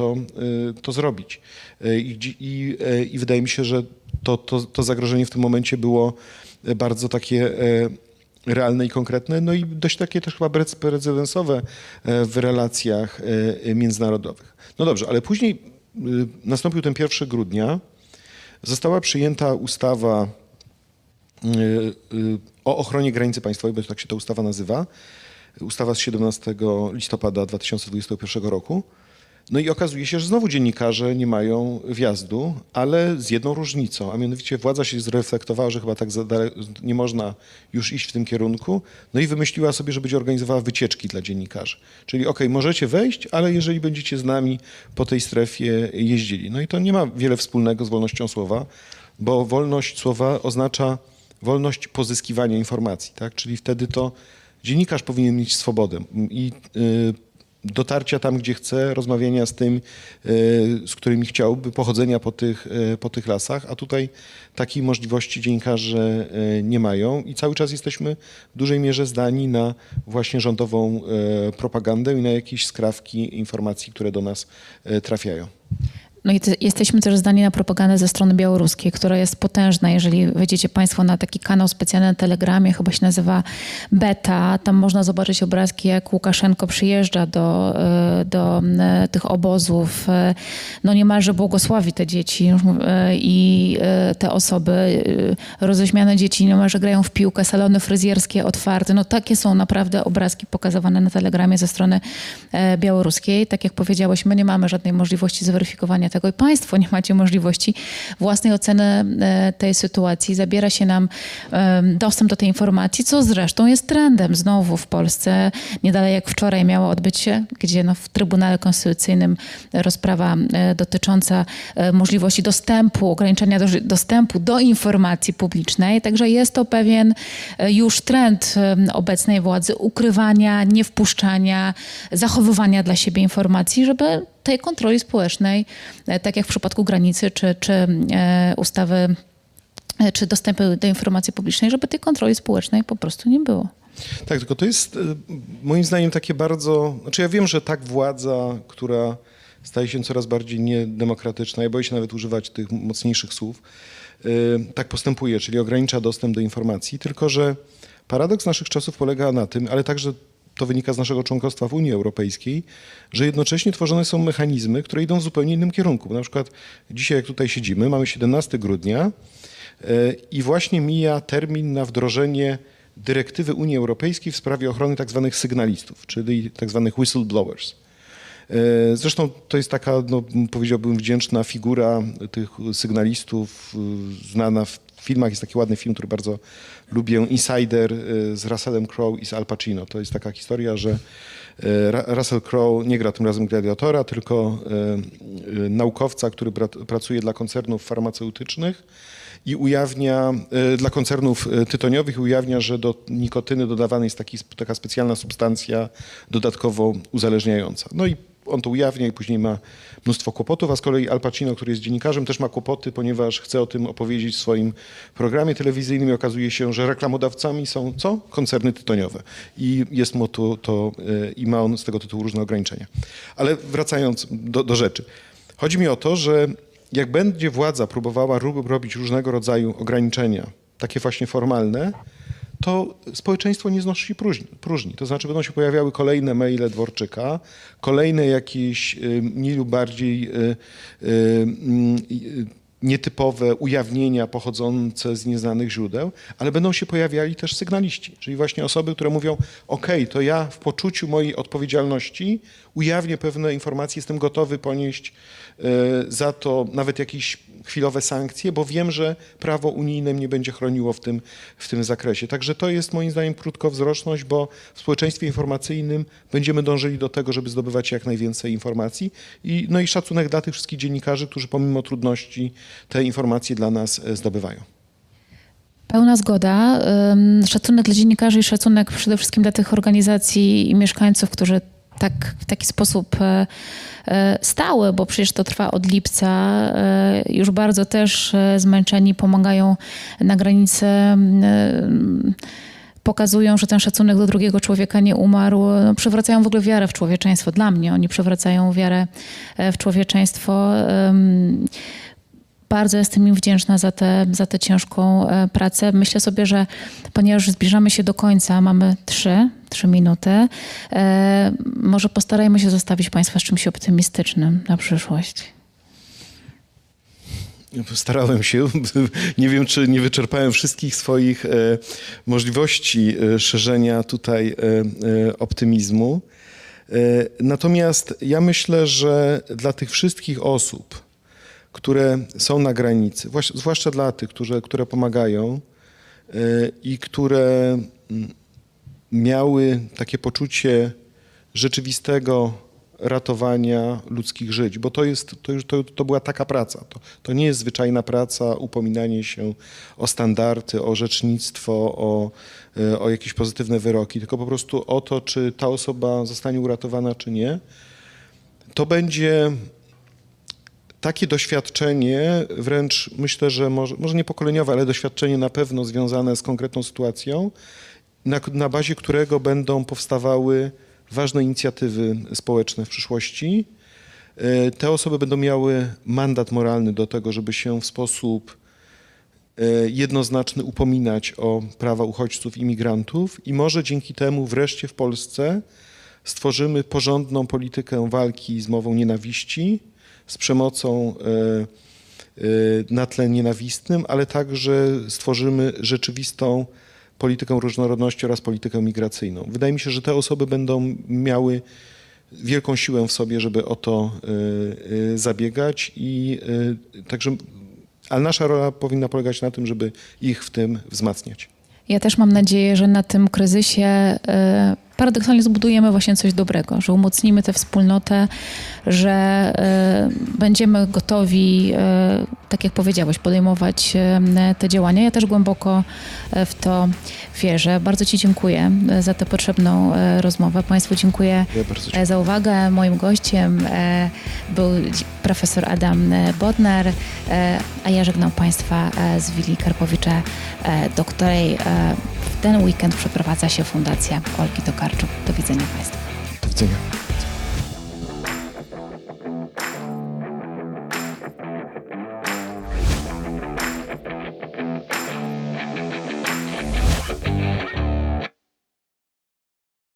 to zrobić. I wydaje mi się, że to zagrożenie w tym momencie było bardzo takie realne i konkretne, no i dość takie też chyba bezprecedensowe w relacjach międzynarodowych. No dobrze, ale później nastąpił ten 1 grudnia, została przyjęta ustawa o ochronie granicy państwowej, bo tak się ta ustawa nazywa, ustawa z 17 listopada 2021 roku. No i okazuje się, że znowu dziennikarze nie mają wjazdu, ale z jedną różnicą, a mianowicie władza się zreflektowała, że chyba tak nie można już iść w tym kierunku, no i wymyśliła sobie, że będzie organizowała wycieczki dla dziennikarzy. Czyli okej, możecie wejść, ale jeżeli będziecie z nami po tej strefie jeździli. No i to nie ma wiele wspólnego z wolnością słowa, bo wolność słowa oznacza wolność pozyskiwania informacji, tak? Czyli wtedy to dziennikarz powinien mieć swobodę i dotarcia tam, gdzie chce, rozmawiania z tym, z którymi chciałby, pochodzenia po tych lasach, a tutaj takiej możliwości dziennikarze nie mają i cały czas jesteśmy w dużej mierze zdani na właśnie rządową propagandę i na jakieś skrawki informacji, które do nas trafiają. No i jesteśmy też zdani na propagandę ze strony białoruskiej, która jest potężna. Jeżeli wejdziecie Państwo na taki kanał specjalny na Telegramie, chyba się nazywa Beta, tam można zobaczyć obrazki, jak Łukaszenko przyjeżdża do tych obozów, no niemalże błogosławi te dzieci i te osoby, roześmiane dzieci niemalże grają w piłkę, salony fryzjerskie otwarte. No takie są naprawdę obrazki pokazywane na Telegramie ze strony białoruskiej. Tak jak powiedziałeś, my nie mamy żadnej możliwości zweryfikowania tego i Państwo nie macie możliwości własnej oceny tej sytuacji. Zabiera się nam dostęp do tej informacji, co zresztą jest trendem znowu w Polsce. Nie dalej jak wczoraj miało odbyć się, gdzie w Trybunale Konstytucyjnym rozprawa dotycząca możliwości dostępu, ograniczenia dostępu do informacji publicznej. Także jest to pewien już trend obecnej władzy ukrywania, niewpuszczania, zachowywania dla siebie informacji, żeby tej kontroli społecznej, tak jak w przypadku granicy czy ustawy, czy dostępu do informacji publicznej, żeby tej kontroli społecznej po prostu nie było. Tak, tylko to jest moim zdaniem takie bardzo... Znaczy ja wiem, że tak władza, która staje się coraz bardziej niedemokratyczna, ja boję się nawet używać tych mocniejszych słów, tak postępuje, czyli ogranicza dostęp do informacji, tylko że paradoks naszych czasów polega na tym, ale także to wynika z naszego członkostwa w Unii Europejskiej, że jednocześnie tworzone są mechanizmy, które idą w zupełnie innym kierunku. Bo na przykład dzisiaj, jak tutaj siedzimy, mamy 17 grudnia i właśnie mija termin na wdrożenie dyrektywy Unii Europejskiej w sprawie ochrony tzw. sygnalistów, czyli tzw. whistleblowers. Zresztą to jest taka, no, powiedziałbym, wdzięczna figura tych sygnalistów, znana w filmach, jest taki ładny film, który bardzo lubię, Insider z Russellem Crowe i z Al Pacino. To jest taka historia, że Russell Crowe nie gra tym razem gladiatora, tylko naukowca, który pracuje dla koncernów farmaceutycznych i ujawnia, dla koncernów tytoniowych, ujawnia, że do nikotyny dodawana jest taka specjalna substancja dodatkowo uzależniająca. No i on to ujawnia i później ma mnóstwo kłopotów, a z kolei Al Pacino, który jest dziennikarzem, też ma kłopoty, ponieważ chce o tym opowiedzieć w swoim programie telewizyjnym i okazuje się, że reklamodawcami są co? Koncerny tytoniowe. I jest mu i ma on z tego tytułu różne ograniczenia. Ale wracając do rzeczy. Chodzi mi o to, że jak będzie władza próbowała robić różnego rodzaju ograniczenia, takie właśnie formalne, to społeczeństwo nie znosi próżni. To znaczy będą się pojawiały kolejne maile Dworczyka, kolejne jakieś mniej lub bardziej nietypowe ujawnienia pochodzące z nieznanych źródeł, ale będą się pojawiali też sygnaliści, czyli właśnie osoby, które mówią okej, to ja w poczuciu mojej odpowiedzialności ujawnię pewne informacje, jestem gotowy ponieść za to nawet jakieś chwilowe sankcje, bo wiem, że prawo unijne mnie będzie chroniło w tym zakresie. Także to jest moim zdaniem krótkowzroczność, bo w społeczeństwie informacyjnym będziemy dążyli do tego, żeby zdobywać jak najwięcej informacji. No i szacunek dla tych wszystkich dziennikarzy, którzy pomimo trudności te informacje dla nas zdobywają. Pełna zgoda. Szacunek dla dziennikarzy i szacunek przede wszystkim dla tych organizacji i mieszkańców, którzy w taki sposób stały, bo przecież to trwa od lipca. Już bardzo też zmęczeni pomagają na granicy. Pokazują, że ten szacunek do drugiego człowieka nie umarł. No, przywracają w ogóle wiarę w człowieczeństwo. Dla mnie oni przywracają wiarę w człowieczeństwo. Bardzo jestem im wdzięczna za tę ciężką pracę. Myślę sobie, że ponieważ zbliżamy się do końca, mamy trzy minuty, może postarajmy się zostawić Państwa z czymś optymistycznym na przyszłość. Starałem się. Nie wiem, czy nie wyczerpałem wszystkich swoich możliwości szerzenia tutaj optymizmu. Natomiast ja myślę, że dla tych wszystkich osób, które są na granicy, zwłaszcza dla tych, które pomagają i które miały takie poczucie rzeczywistego ratowania ludzkich żyć, bo to była taka praca. To nie jest zwyczajna praca, upominanie się o standardy, o orzecznictwo, o jakieś pozytywne wyroki, tylko po prostu o to, czy ta osoba zostanie uratowana, czy nie. To będzie takie doświadczenie, wręcz myślę, że może nie pokoleniowe, ale doświadczenie na pewno związane z konkretną sytuacją, na bazie którego będą powstawały ważne inicjatywy społeczne w przyszłości. Te osoby będą miały mandat moralny do tego, żeby się w sposób jednoznaczny upominać o prawa uchodźców, imigrantów i może dzięki temu wreszcie w Polsce stworzymy porządną politykę walki z mową nienawiści, z przemocą na tle nienawistnym, ale także stworzymy rzeczywistą politykę różnorodności oraz politykę migracyjną. Wydaje mi się, że te osoby będą miały wielką siłę w sobie, żeby o to zabiegać i także, ale nasza rola powinna polegać na tym, żeby ich w tym wzmacniać. Ja też mam nadzieję, że na tym kryzysie paradoksalnie zbudujemy właśnie coś dobrego, że umocnimy tę wspólnotę, że będziemy gotowi, tak jak powiedziałeś, podejmować te działania. Ja też głęboko w to wierzę. Bardzo Ci dziękuję za tę potrzebną rozmowę. Państwu dziękuję, ja za uwagę. Moim gościem był profesor Adam Bodnar, a ja żegnam Państwa z willi Karpowicza, do której ten weekend przeprowadza się Fundacja Olgi Tokarczuk. Do widzenia Państwu. Do widzenia.